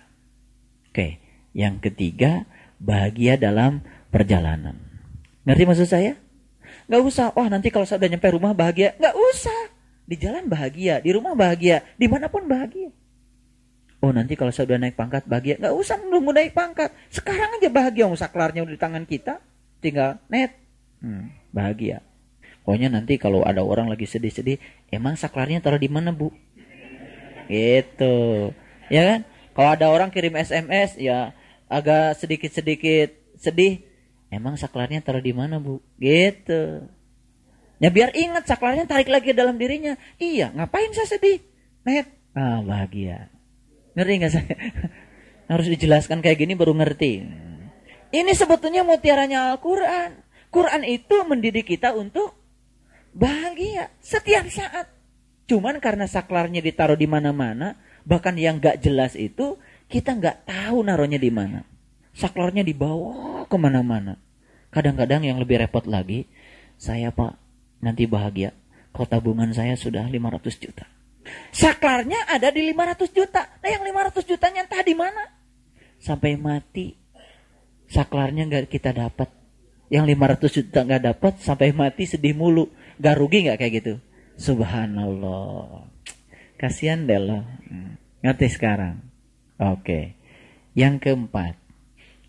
Oke, yang ketiga, bahagia dalam perjalanan. Ngerti maksud saya? Gak usah, oh nanti kalau saya udah nyampe rumah bahagia. Gak usah. Di jalan bahagia, di rumah bahagia, dimanapun bahagia. Oh nanti kalau saya udah naik pangkat bahagia. Gak usah menunggu naik pangkat. Sekarang aja bahagia. Saklarnya udah di tangan kita. Tinggal net. Bahagia. Pokoknya nanti kalau ada orang lagi sedih-sedih. Emang saklarnya taruh di mana bu? gitu ya kan. Kalau ada orang kirim SMS ya agak sedikit-sedikit sedih, emang saklarnya taruh di mana bu gitu ya, biar ingat saklarnya, tarik lagi dalam dirinya. Iya, ngapain saya sedih net, ah bahagia. Ngerti gak saya? Harus dijelaskan kayak gini baru ngerti. Ini sebetulnya mutiaranya Al-Quran. Quran itu mendidik kita untuk bahagia setiap saat. Cuman karena saklarnya ditaruh di mana-mana, bahkan yang gak jelas itu kita gak tahu naruhnya di mana. Saklarnya dibawa kemana-mana. Kadang-kadang yang lebih repot lagi, saya pak nanti bahagia kalau tabungan saya sudah 500 juta. Saklarnya ada di 500 juta. Nah yang 500 jutanya entah di mana. Sampai mati saklarnya gak kita dapat. Yang 500 juta gak dapat, sampai mati sedih mulu. Gak rugi gak kayak gitu? Subhanallah. Kasian deh lo. Ngerti sekarang? Oke. Yang keempat,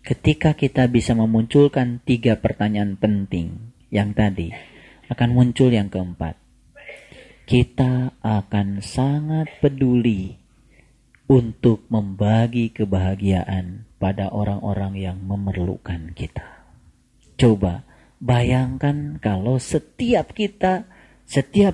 ketika kita bisa memunculkan 3 pertanyaan penting yang tadi, akan muncul yang keempat. Kita akan sangat peduli untuk membagi kebahagiaan pada orang-orang yang memerlukan kita. Coba bayangkan kalau setiap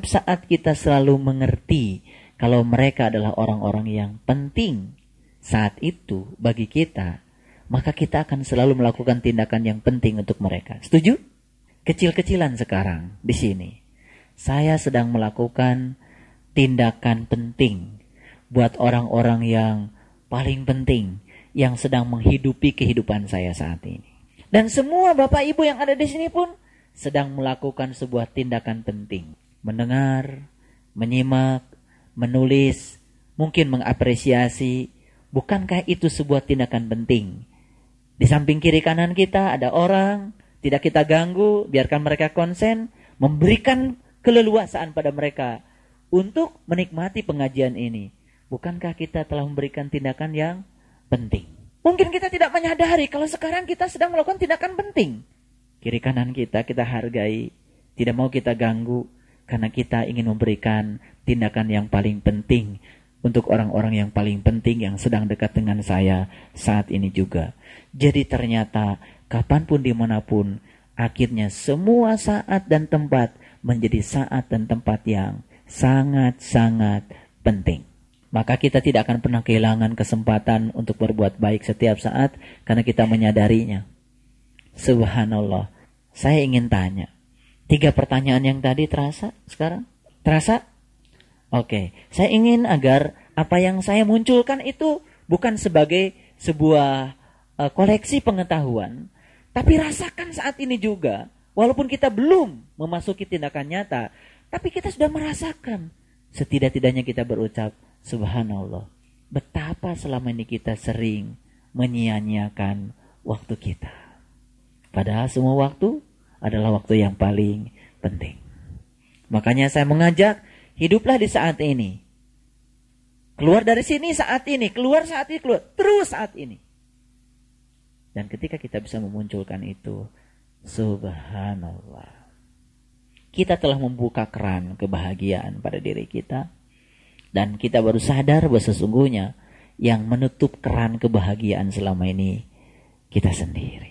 saat kita selalu mengerti kalau mereka adalah orang-orang yang penting saat itu bagi kita, maka kita akan selalu melakukan tindakan yang penting untuk mereka. Setuju? Kecil-kecilan sekarang di sini. Saya sedang melakukan tindakan penting buat orang-orang yang paling penting, yang sedang menghidupi kehidupan saya saat ini. Dan semua Bapak Ibu yang ada di sini pun sedang melakukan sebuah tindakan penting. Mendengar, menyimak, menulis, mungkin mengapresiasi. Bukankah itu sebuah tindakan penting? Di samping kiri kanan kita ada orang, tidak kita ganggu, biarkan mereka konsen, memberikan keleluasaan pada mereka untuk menikmati pengajian ini. Bukankah kita telah memberikan tindakan yang penting? Mungkin kita tidak menyadari kalau sekarang kita sedang melakukan tindakan penting. Kiri kanan kita hargai, tidak mau kita ganggu, karena kita ingin memberikan tindakan yang paling penting untuk orang-orang yang paling penting yang sedang dekat dengan saya saat ini juga. Jadi ternyata kapanpun dimanapun, akhirnya semua saat dan tempat menjadi saat dan tempat yang sangat-sangat penting. Maka kita tidak akan pernah kehilangan kesempatan untuk berbuat baik setiap saat karena kita menyadarinya. Subhanallah. Saya ingin tanya, 3 pertanyaan yang tadi terasa sekarang? Terasa? Oke. Saya ingin agar apa yang saya munculkan itu bukan sebagai sebuah koleksi pengetahuan, tapi rasakan saat ini juga. Walaupun kita belum memasuki tindakan nyata, tapi kita sudah merasakan. Setidak-tidaknya kita berucap, subhanallah, betapa selama ini kita sering menyia-nyiakan waktu kita. Padahal semua waktu adalah waktu yang paling penting. Makanya saya mengajak, hiduplah di saat ini. Keluar dari sini saat ini, keluar saat ini, keluar terus saat ini. Dan ketika kita bisa memunculkan itu, subhanallah, kita telah membuka keran kebahagiaan pada diri kita. Dan kita baru sadar bahwa sesungguhnya yang menutup keran kebahagiaan selama ini kita sendiri.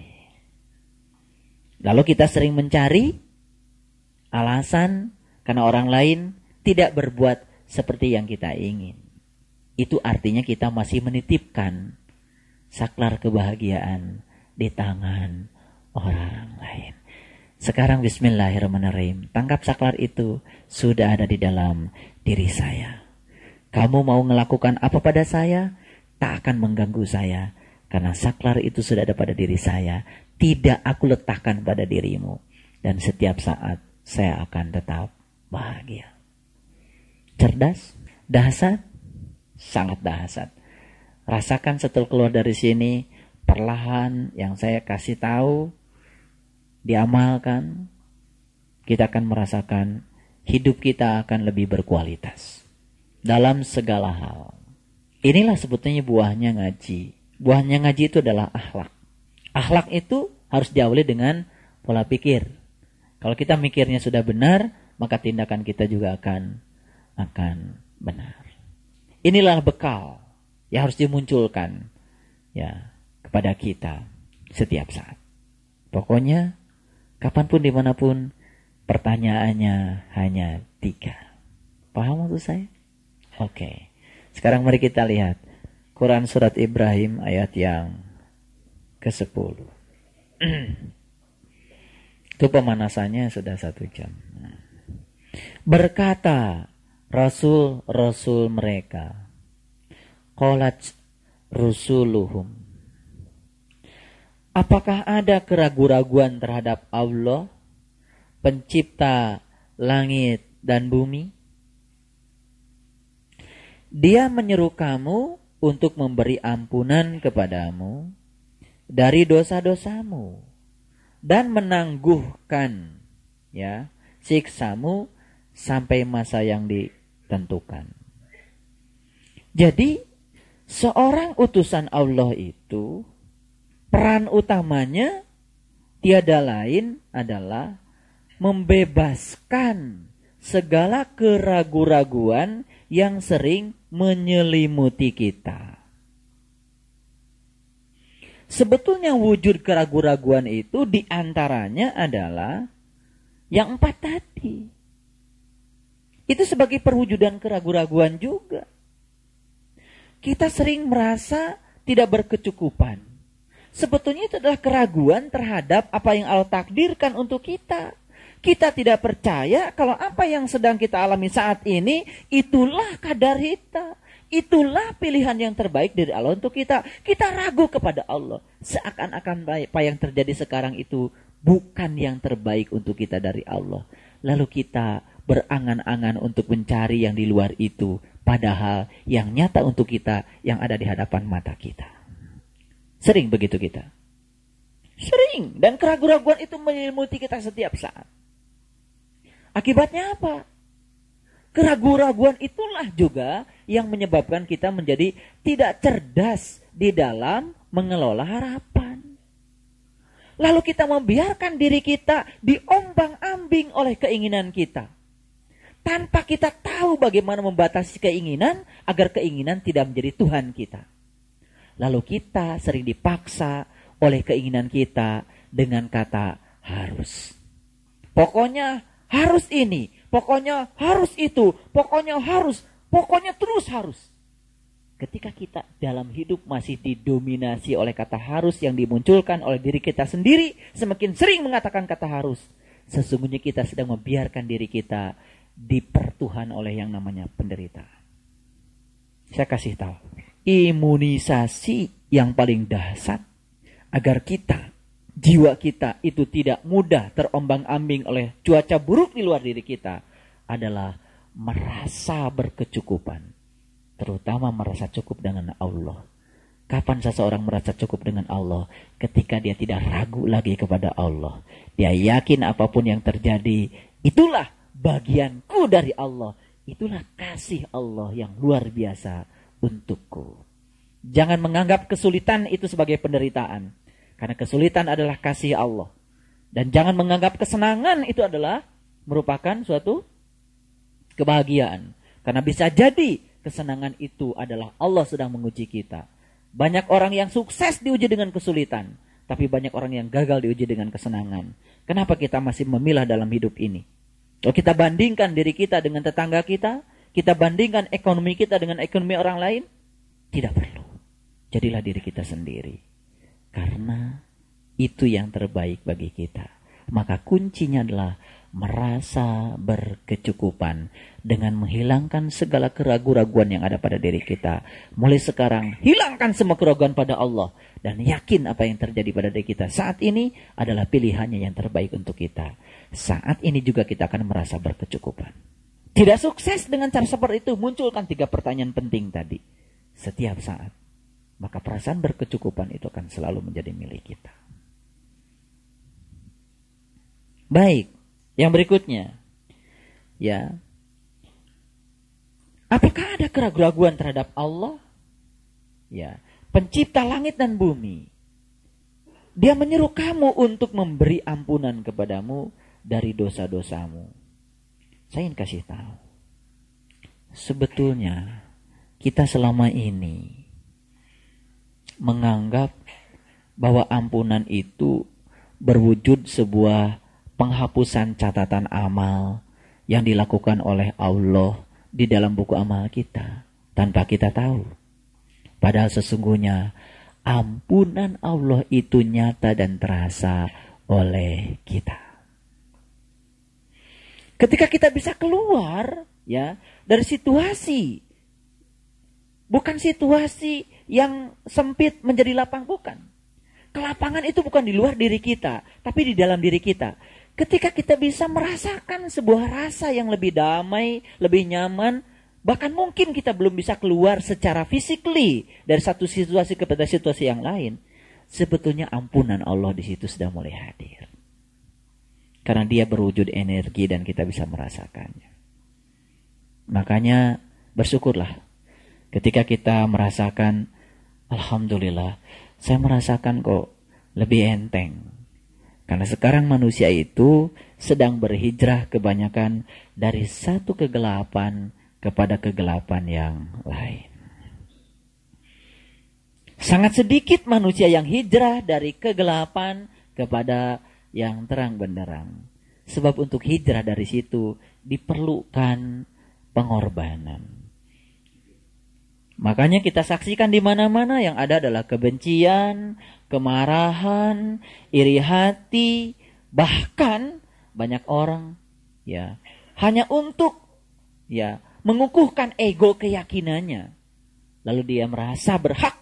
Lalu kita sering mencari alasan karena orang lain tidak berbuat seperti yang kita ingin. Itu artinya kita masih menitipkan saklar kebahagiaan di tangan orang lain. Sekarang bismillahirrahmanirrahim, tangkap saklar itu sudah ada di dalam diri saya. Kamu mau melakukan apa pada saya, tak akan mengganggu saya, karena saklar itu sudah ada pada diri saya. Tidak aku letakkan pada dirimu. Dan setiap saat saya akan tetap bahagia. Cerdas, dahsyat, sangat dahsyat. Rasakan setelah keluar dari sini, perlahan yang saya kasih tahu diamalkan, kita akan merasakan hidup kita akan lebih berkualitas dalam segala hal. Inilah sebetulnya buahnya ngaji. Buahnya ngaji itu adalah akhlak. Akhlak itu harus diawali dengan pola pikir. Kalau kita mikirnya sudah benar, maka tindakan kita juga akan benar. Inilah bekal yang harus dimunculkan ya kepada kita setiap saat. Pokoknya kapanpun dimanapun pertanyaannya hanya 3. Paham maksud saya? Oke. Sekarang mari kita lihat Quran Surat Ibrahim ayat yang ke-10. Itu pemanasannya sudah 1 jam. Berkata rasul-rasul mereka, qalat rusuluhum, apakah ada keraguan-raguan terhadap Allah pencipta langit dan bumi? Dia menyeru kamu untuk memberi ampunan kepadamu dari dosa-dosamu dan menangguhkan ya siksamu sampai masa yang ditentukan. Jadi seorang utusan Allah itu peran utamanya tiada lain adalah membebaskan segala keraguan-raguan yang sering menyelimuti kita. Sebetulnya wujud keraguan-raguan itu diantaranya adalah yang 4 tadi. Itu sebagai perwujudan keraguan-raguan juga. Kita sering merasa tidak berkecukupan. Sebetulnya itu adalah keraguan terhadap apa yang Allah takdirkan untuk kita. Kita tidak percaya kalau apa yang sedang kita alami saat ini itulah kadar kita. Itulah pilihan yang terbaik dari Allah untuk kita. Kita ragu kepada Allah. Seakan-akan apa yang terjadi sekarang itu bukan yang terbaik untuk kita dari Allah. Lalu kita berangan-angan untuk mencari yang di luar itu. Padahal yang nyata untuk kita yang ada di hadapan mata kita. Sering begitu kita. Sering. Dan keraguan-raguan itu menyelimuti kita setiap saat. Akibatnya apa? Keraguan-raguan itulah juga yang menyebabkan kita menjadi tidak cerdas di dalam mengelola harapan. Lalu kita membiarkan diri kita diombang-ambing oleh keinginan kita. Tanpa kita tahu bagaimana membatasi keinginan agar keinginan tidak menjadi Tuhan kita. Lalu kita sering dipaksa oleh keinginan kita dengan kata harus. Pokoknya harus ini. Pokoknya harus itu, pokoknya harus, pokoknya terus harus. Ketika kita dalam hidup masih didominasi oleh kata harus yang dimunculkan oleh diri kita sendiri, semakin sering mengatakan kata harus, sesungguhnya kita sedang membiarkan diri kita dipertuhan oleh yang namanya penderitaan. Saya kasih tahu, imunisasi yang paling dahsyat agar kita, jiwa kita itu tidak mudah terombang-ambing oleh cuaca buruk di luar diri kita adalah merasa berkecukupan. Terutama merasa cukup dengan Allah. Kapan seseorang merasa cukup dengan Allah? Ketika dia tidak ragu lagi kepada Allah. Dia yakin apapun yang terjadi, itulah bagianku dari Allah. Itulah kasih Allah yang luar biasa untukku. Jangan menganggap kesulitan itu sebagai penderitaan. Karena kesulitan adalah kasih Allah. Dan jangan menganggap kesenangan itu adalah merupakan suatu kebahagiaan. Karena bisa jadi kesenangan itu adalah Allah sedang menguji kita. Banyak orang yang sukses diuji dengan kesulitan. Tapi banyak orang yang gagal diuji dengan kesenangan. Kenapa kita masih memilah dalam hidup ini? Kalau kita bandingkan diri kita dengan tetangga kita, kita bandingkan ekonomi kita dengan ekonomi orang lain, tidak perlu. Jadilah diri kita sendiri. Karena itu yang terbaik bagi kita. Maka kuncinya adalah merasa berkecukupan dengan menghilangkan segala keraguan-raguan yang ada pada diri kita. Mulai sekarang hilangkan semua keraguan pada Allah dan yakin apa yang terjadi pada diri kita saat ini adalah pilihannya yang terbaik untuk kita. Saat ini juga kita akan merasa berkecukupan. Tidak sukses dengan cara seperti itu, munculkan 3 pertanyaan penting tadi setiap saat. Maka perasaan berkecukupan itu akan selalu menjadi milik kita. Baik, yang berikutnya. Ya. Apakah ada keraguan terhadap Allah? Ya, pencipta langit dan bumi. Dia menyeru kamu untuk memberi ampunan kepadamu dari dosa-dosamu. Saya ingin kasih tahu. Sebetulnya kita selama ini menganggap bahwa ampunan itu berwujud sebuah penghapusan catatan amal yang dilakukan oleh Allah di dalam buku amal kita tanpa kita tahu. Padahal sesungguhnya ampunan Allah itu nyata dan terasa oleh kita. Ketika kita bisa keluar ya dari situasi, bukan situasi yang sempit menjadi lapang, bukan. Kelapangan itu bukan di luar diri kita, tapi di dalam diri kita. Ketika kita bisa merasakan sebuah rasa yang lebih damai, lebih nyaman, bahkan mungkin kita belum bisa keluar secara physically dari satu situasi kepada situasi yang lain, sebetulnya ampunan Allah di situ sudah mulai hadir. Karena dia berwujud energi dan kita bisa merasakannya. Makanya bersyukurlah ketika kita merasakan, alhamdulillah saya merasakan kok lebih enteng. Karena sekarang manusia itu sedang berhijrah kebanyakan dari satu kegelapan kepada kegelapan yang lain. Sangat sedikit manusia yang hijrah dari kegelapan kepada yang terang benderang. Sebab untuk hijrah dari situ diperlukan pengorbanan. Makanya kita saksikan di mana-mana yang ada adalah kebencian, kemarahan, iri hati, bahkan banyak orang ya hanya untuk ya mengukuhkan ego keyakinannya. Lalu dia merasa berhak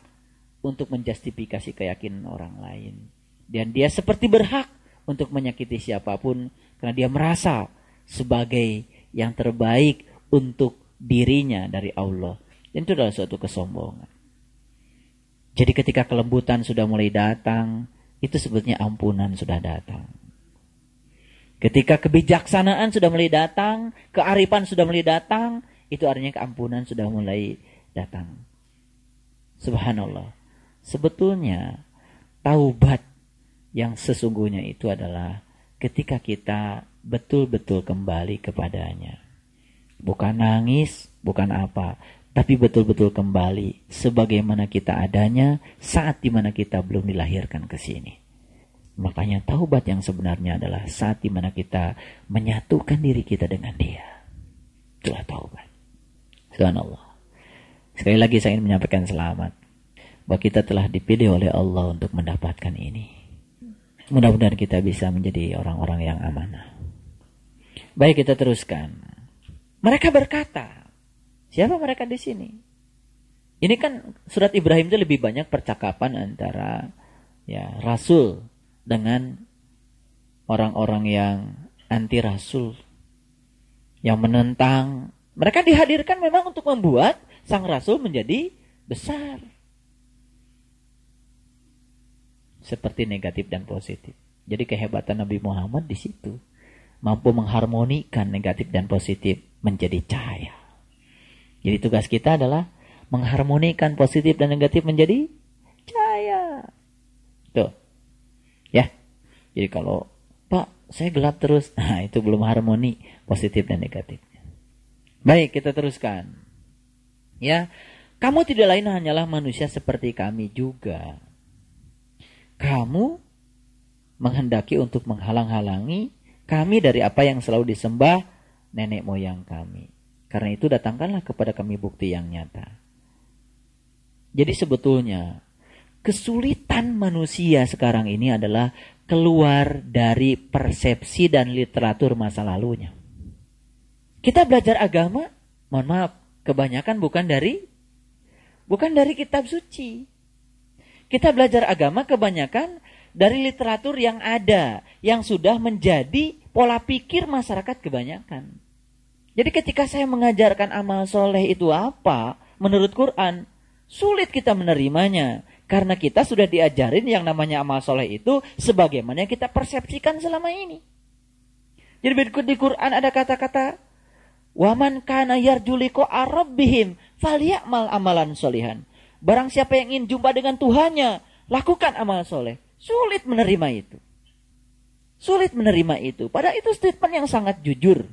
untuk menjustifikasi keyakinan orang lain. Dan dia seperti berhak untuk menyakiti siapapun karena dia merasa sebagai yang terbaik untuk dirinya dari Allah. Dan itu adalah suatu kesombongan. Jadi ketika kelembutan sudah mulai datang, itu sebetulnya ampunan sudah datang. Ketika kebijaksanaan sudah mulai datang, kearifan sudah mulai datang, itu artinya keampunan sudah mulai datang. Subhanallah. Sebetulnya taubat yang sesungguhnya itu adalah ketika kita betul-betul kembali kepadanya. Bukan nangis, bukan apa, tapi betul-betul kembali sebagaimana kita adanya saat dimana kita belum dilahirkan ke sini. Makanya taubat yang sebenarnya adalah saat dimana kita menyatukan diri kita dengan dia. Itulah taubat. Subhanallah. Sekali lagi saya ingin menyampaikan selamat bahwa kita telah dipilih oleh Allah untuk mendapatkan ini. Mudah-mudahan kita bisa menjadi orang-orang yang amanah. Baik, kita teruskan. Mereka berkata, siapa mereka di sini? Ini kan surat Ibrahim itu lebih banyak percakapan antara ya rasul dengan orang-orang yang anti rasul, yang menentang. Mereka dihadirkan memang untuk membuat sang rasul menjadi besar. Seperti negatif dan positif. Jadi kehebatan Nabi Muhammad di situ, mampu mengharmonikan negatif dan positif menjadi cahaya. Jadi tugas kita adalah mengharmonikan positif dan negatif menjadi cahaya. Tuh. Ya. Jadi kalau, Pak, saya gelap terus. Nah, itu belum harmoni positif dan negatifnya. Baik, kita teruskan. Ya. Kamu tidak lain hanyalah manusia seperti kami juga. Kamu menghendaki untuk menghalang-halangi kami dari apa yang selalu disembah nenek moyang kami. Karena itu datangkanlah kepada kami bukti yang nyata. Jadi sebetulnya kesulitan manusia sekarang ini adalah keluar dari persepsi dan literatur masa lalunya. Kita belajar agama, mohon maaf, kebanyakan bukan dari kitab suci. Kita belajar agama kebanyakan dari literatur yang ada, yang sudah menjadi pola pikir masyarakat kebanyakan. Jadi ketika saya mengajarkan amal soleh itu apa, menurut Quran, sulit kita menerimanya. Karena kita sudah diajarin yang namanya amal soleh itu sebagaimana yang kita persepsikan selama ini. Jadi berikut di Quran ada kata-kata, waman kana yarjuliko arabbihim faliya'mal amalan solihan. Barang siapa yang ingin jumpa dengan Tuhannya, lakukan amal soleh. Sulit menerima itu. Padahal itu statement yang sangat jujur.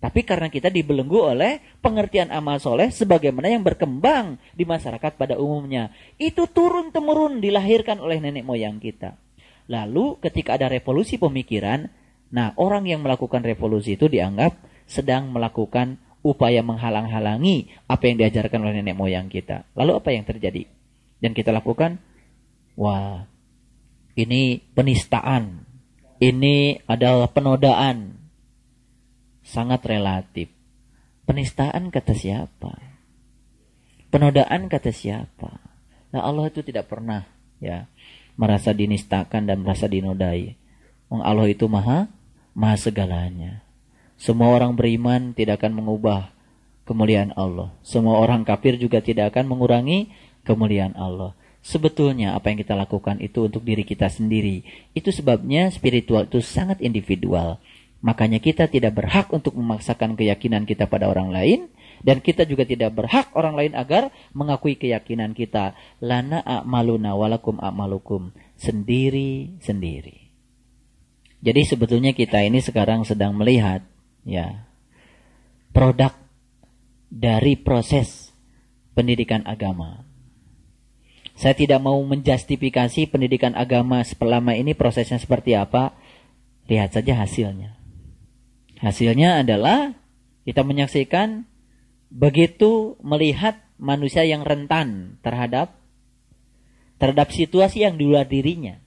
Tapi karena kita dibelenggu oleh pengertian amal soleh sebagaimana yang berkembang di masyarakat pada umumnya. Itu turun-temurun dilahirkan oleh nenek moyang kita. Lalu ketika ada revolusi pemikiran, nah orang yang melakukan revolusi itu dianggap sedang melakukan upaya menghalang-halangi apa yang diajarkan oleh nenek moyang kita. Lalu apa yang terjadi? Dan kita lakukan, wah ini penistaan, ini adalah penodaan. Sangat relatif. Penistaan kata siapa? Penodaan kata siapa? Nah Allah itu tidak pernah ya merasa dinistakan dan merasa dinodai. Allah itu maha segalanya. Semua orang beriman tidak akan mengubah kemuliaan Allah. Semua orang kafir juga tidak akan mengurangi kemuliaan Allah. Sebetulnya apa yang kita lakukan itu untuk diri kita sendiri. Itu sebabnya spiritual itu sangat individual. Makanya kita tidak berhak untuk memaksakan keyakinan kita pada orang lain. Dan kita juga tidak berhak orang lain agar mengakui keyakinan kita. Lana a'maluna walakum a'malukum. Sendiri-sendiri. Jadi sebetulnya kita ini sekarang sedang melihat ya produk dari proses pendidikan agama. Saya tidak mau menjustifikasi pendidikan agama selama ini prosesnya seperti apa. Lihat saja hasilnya. Hasilnya adalah kita menyaksikan begitu melihat manusia yang rentan terhadap situasi yang di luar dirinya.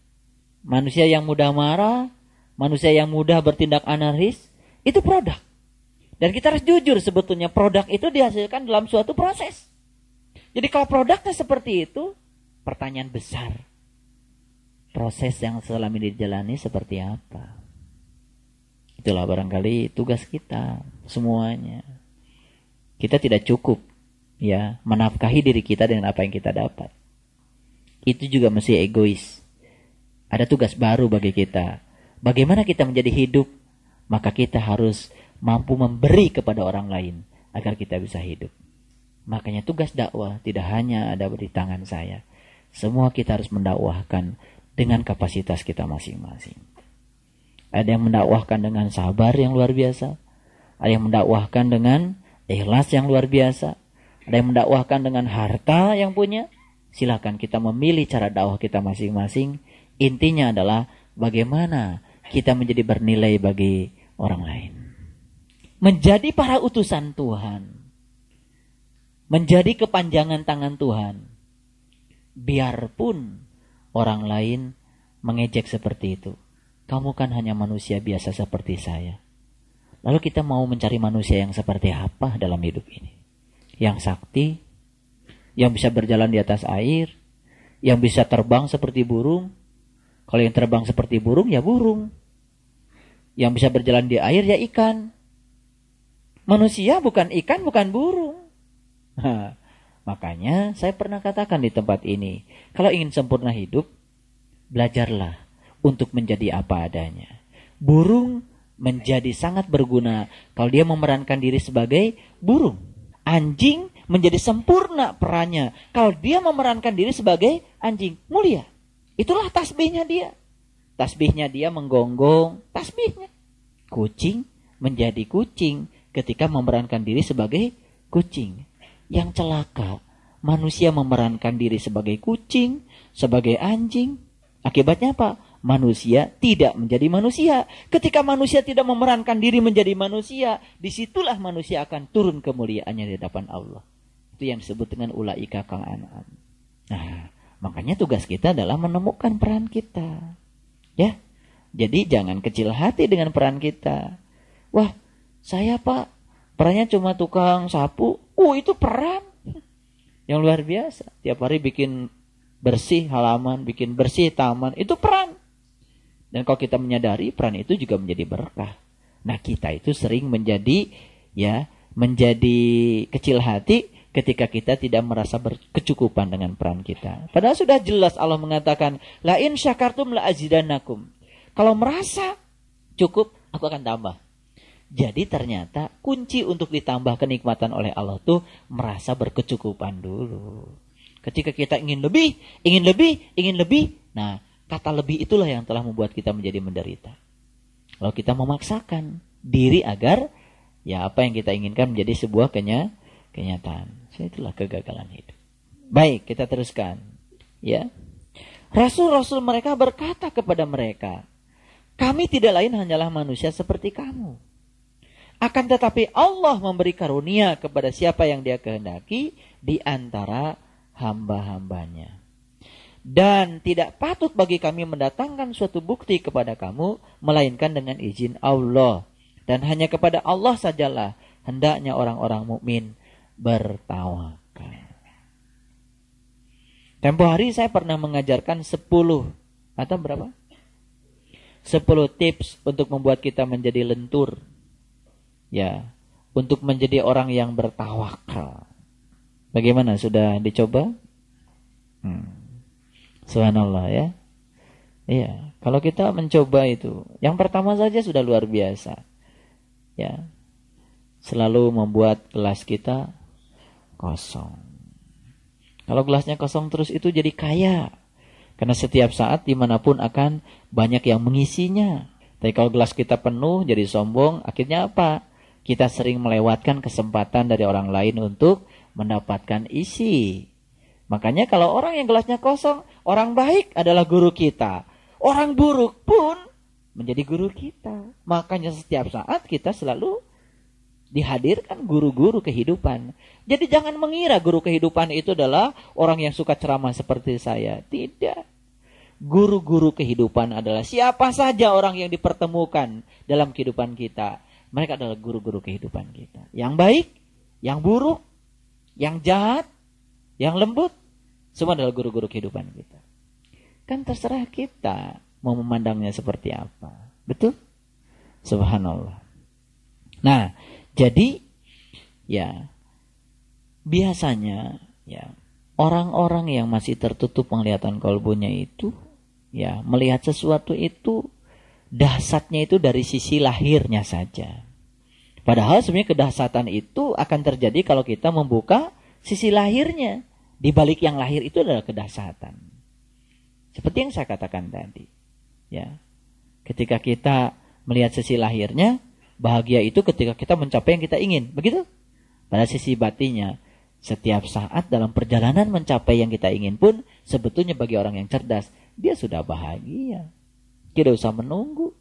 Manusia yang mudah marah, manusia yang mudah bertindak anarkis, itu produk. Dan kita harus jujur sebetulnya produk itu dihasilkan dalam suatu proses. Jadi kalau produknya seperti itu, pertanyaan besar. Proses yang selama ini dijalani seperti apa? Itulah barangkali tugas kita semuanya. Kita tidak cukup ya menafkahi diri kita dengan apa yang kita dapat. Itu juga masih egois. Ada tugas baru bagi kita. Bagaimana kita menjadi hidup? Maka kita harus mampu memberi kepada orang lain agar kita bisa hidup. Makanya tugas dakwah tidak hanya ada di tangan saya. Semua kita harus mendakwahkan dengan kapasitas kita masing-masing. Ada yang mendakwahkan dengan sabar yang luar biasa. Ada yang mendakwahkan dengan ikhlas yang luar biasa. Ada yang mendakwahkan dengan harta yang punya. Silakan kita memilih cara dakwah kita masing-masing. Intinya adalah bagaimana kita menjadi bernilai bagi orang lain. Menjadi para utusan Tuhan. Menjadi kepanjangan tangan Tuhan. Biarpun orang lain mengejek seperti itu. Kamu kan hanya manusia biasa seperti saya. Lalu kita mau mencari manusia yang seperti apa dalam hidup ini? Yang sakti, yang bisa berjalan di atas air, yang bisa terbang seperti burung. Kalau yang terbang seperti burung, ya burung. Yang bisa berjalan di air, ya ikan. Manusia bukan ikan, bukan burung. Makanya saya pernah katakan di tempat ini, kalau ingin sempurna hidup, belajarlah untuk menjadi apa adanya. Burung menjadi sangat berguna kalau dia memerankan diri sebagai burung. Anjing menjadi sempurna perannya kalau dia memerankan diri sebagai anjing mulia. Itulah tasbihnya dia. Tasbihnya dia menggonggong tasbihnya. Kucing menjadi kucing ketika memerankan diri sebagai kucing. Yang celaka, manusia memerankan diri sebagai kucing, sebagai anjing. Akibatnya apa? Manusia tidak menjadi manusia. Ketika manusia tidak memerankan diri menjadi manusia, disitulah manusia akan turun kemuliaannya di hadapan Allah. Itu yang disebut dengan ulaika kal an'am. Nah, makanya tugas kita adalah menemukan peran kita. Ya, jadi jangan kecil hati dengan peran kita. Wah, saya Pak, perannya cuma tukang sapu. Itu peran yang luar biasa. Tiap hari bikin bersih halaman, bikin bersih taman. Itu peran. Dan kalau kita menyadari peran itu juga menjadi berkah. Nah kita itu sering menjadi kecil hati ketika kita tidak merasa berkecukupan dengan peran kita. Padahal sudah jelas Allah mengatakan, la in syakartum la azidannakum. Kalau merasa cukup, aku akan tambah. Jadi ternyata kunci untuk ditambah kenikmatan oleh Allah tuh merasa berkecukupan dulu. Ketika kita ingin lebih. Nah, kata lebih itulah yang telah membuat kita menjadi menderita. Kalau kita memaksakan diri agar ya apa yang kita inginkan menjadi sebuah kenyataan. So, itulah kegagalan hidup. Baik, kita teruskan. Ya, rasul-rasul mereka berkata kepada mereka, kami tidak lain hanyalah manusia seperti kamu. Akan tetapi Allah memberi karunia kepada siapa yang Dia kehendaki di antara hamba-hambanya. Dan tidak patut bagi kami mendatangkan suatu bukti kepada kamu, melainkan dengan izin Allah. Dan hanya kepada Allah sajalah hendaknya orang-orang mukmin bertawakal. Tempo hari saya pernah mengajarkan 10 atau berapa? 10 tips untuk membuat kita menjadi lentur. Ya, untuk menjadi orang yang bertawakal. Bagaimana, sudah dicoba? Subhanallah ya. Iya, kalau kita mencoba itu, yang pertama saja sudah luar biasa. Ya. Selalu membuat gelas kita kosong. Kalau gelasnya kosong terus itu jadi kaya. Karena setiap saat dimanapun akan banyak yang mengisinya. Tapi kalau gelas kita penuh jadi sombong, akhirnya apa? Kita sering melewatkan kesempatan dari orang lain untuk mendapatkan isi. Makanya kalau orang yang gelasnya kosong, orang baik adalah guru kita. Orang buruk pun menjadi guru kita. Makanya setiap saat kita selalu dihadirkan guru-guru kehidupan. Jadi jangan mengira guru kehidupan itu adalah orang yang suka ceramah seperti saya. Tidak. Guru-guru kehidupan adalah siapa saja orang yang dipertemukan dalam kehidupan kita. Mereka adalah guru-guru kehidupan kita. Yang baik, yang buruk, yang jahat, yang lembut, semua adalah guru-guru kehidupan kita. Kan terserah kita mau memandangnya seperti apa. Betul? Subhanallah. Nah, jadi ya biasanya ya orang-orang yang masih tertutup penglihatan kalbunya itu ya melihat sesuatu itu dahsyatnya itu dari sisi lahirnya saja. Padahal sebenarnya kedahsyatan itu akan terjadi kalau kita membuka sisi lahirnya. Di balik yang lahir itu adalah kedahsyatan. Seperti yang saya katakan tadi. Ya. Ketika kita melihat sisi lahirnya, bahagia itu ketika kita mencapai yang kita ingin. Begitu? Pada sisi batinnya, setiap saat dalam perjalanan mencapai yang kita ingin pun, sebetulnya bagi orang yang cerdas, dia sudah bahagia. Tidak usah menunggu.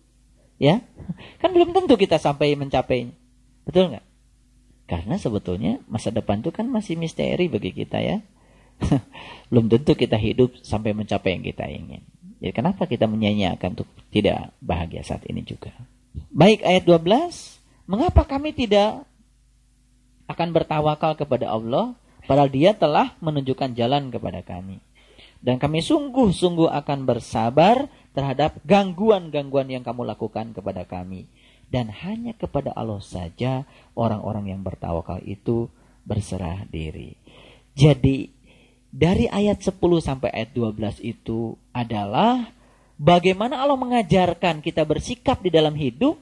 Ya? Kan belum tentu kita sampai mencapainya. Betul nggak? Karena sebetulnya masa depan itu kan masih misteri bagi kita ya. Belum tentu kita hidup sampai mencapai yang kita ingin. Jadi kenapa kita menyanyiakan untuk tidak bahagia saat ini juga. Baik, ayat 12. Mengapa kami tidak akan bertawakal kepada Allah, padahal Dia telah menunjukkan jalan kepada kami. Dan kami sungguh-sungguh akan bersabar terhadap gangguan-gangguan yang kamu lakukan kepada kami. Dan hanya kepada Allah saja orang-orang yang bertawakal itu berserah diri. Jadi dari ayat 10 sampai ayat 12 itu adalah bagaimana Allah mengajarkan kita bersikap di dalam hidup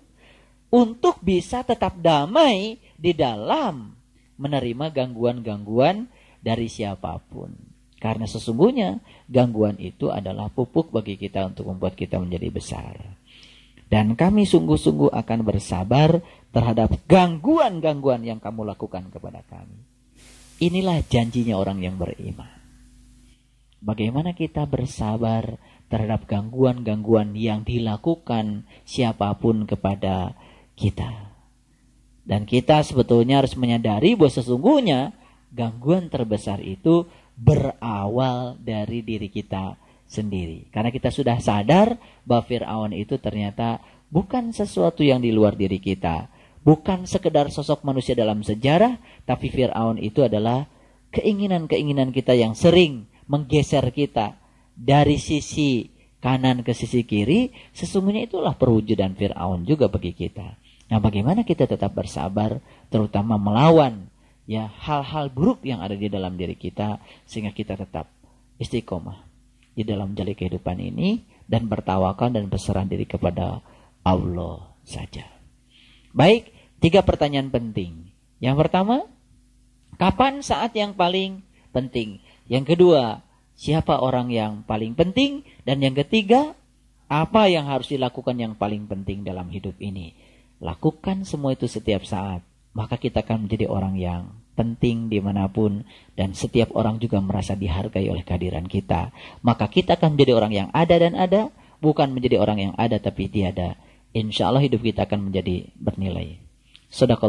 untuk bisa tetap damai di dalam menerima gangguan-gangguan dari siapapun. Karena sesungguhnya gangguan itu adalah pupuk bagi kita untuk membuat kita menjadi besar. Dan kami sungguh-sungguh akan bersabar terhadap gangguan-gangguan yang kamu lakukan kepada kami. Inilah janjinya orang yang beriman. Bagaimana kita bersabar terhadap gangguan-gangguan yang dilakukan siapapun kepada kita. Dan kita sebetulnya harus menyadari bahwa sesungguhnya gangguan terbesar itu berawal dari diri kita sendiri. Karena kita sudah sadar bahwa Fir'aun itu ternyata bukan sesuatu yang di luar diri kita. Bukan sekedar sosok manusia dalam sejarah, tapi Fir'aun itu adalah keinginan-keinginan kita yang sering menggeser kita dari sisi kanan ke sisi kiri. Sesungguhnya itulah perwujudan Fir'aun juga bagi kita. Nah, bagaimana kita tetap bersabar, terutama melawan ya hal-hal buruk yang ada di dalam diri kita, sehingga kita tetap istiqomah di dalam menjalani kehidupan ini dan bertawakal dan berserah diri kepada Allah saja. Baik, 3 pertanyaan penting. Yang pertama, kapan saat yang paling penting? Yang kedua, siapa orang yang paling penting? Dan yang ketiga, apa yang harus dilakukan yang paling penting dalam hidup ini? Lakukan semua itu setiap saat. maka kita akan menjadi orang yang penting dimanapun, dan setiap orang juga merasa dihargai oleh kehadiran kita. Maka kita akan menjadi orang yang ada dan ada, bukan menjadi orang yang ada tapi tiada. Insya Allah hidup kita akan menjadi bernilai. Sedekah.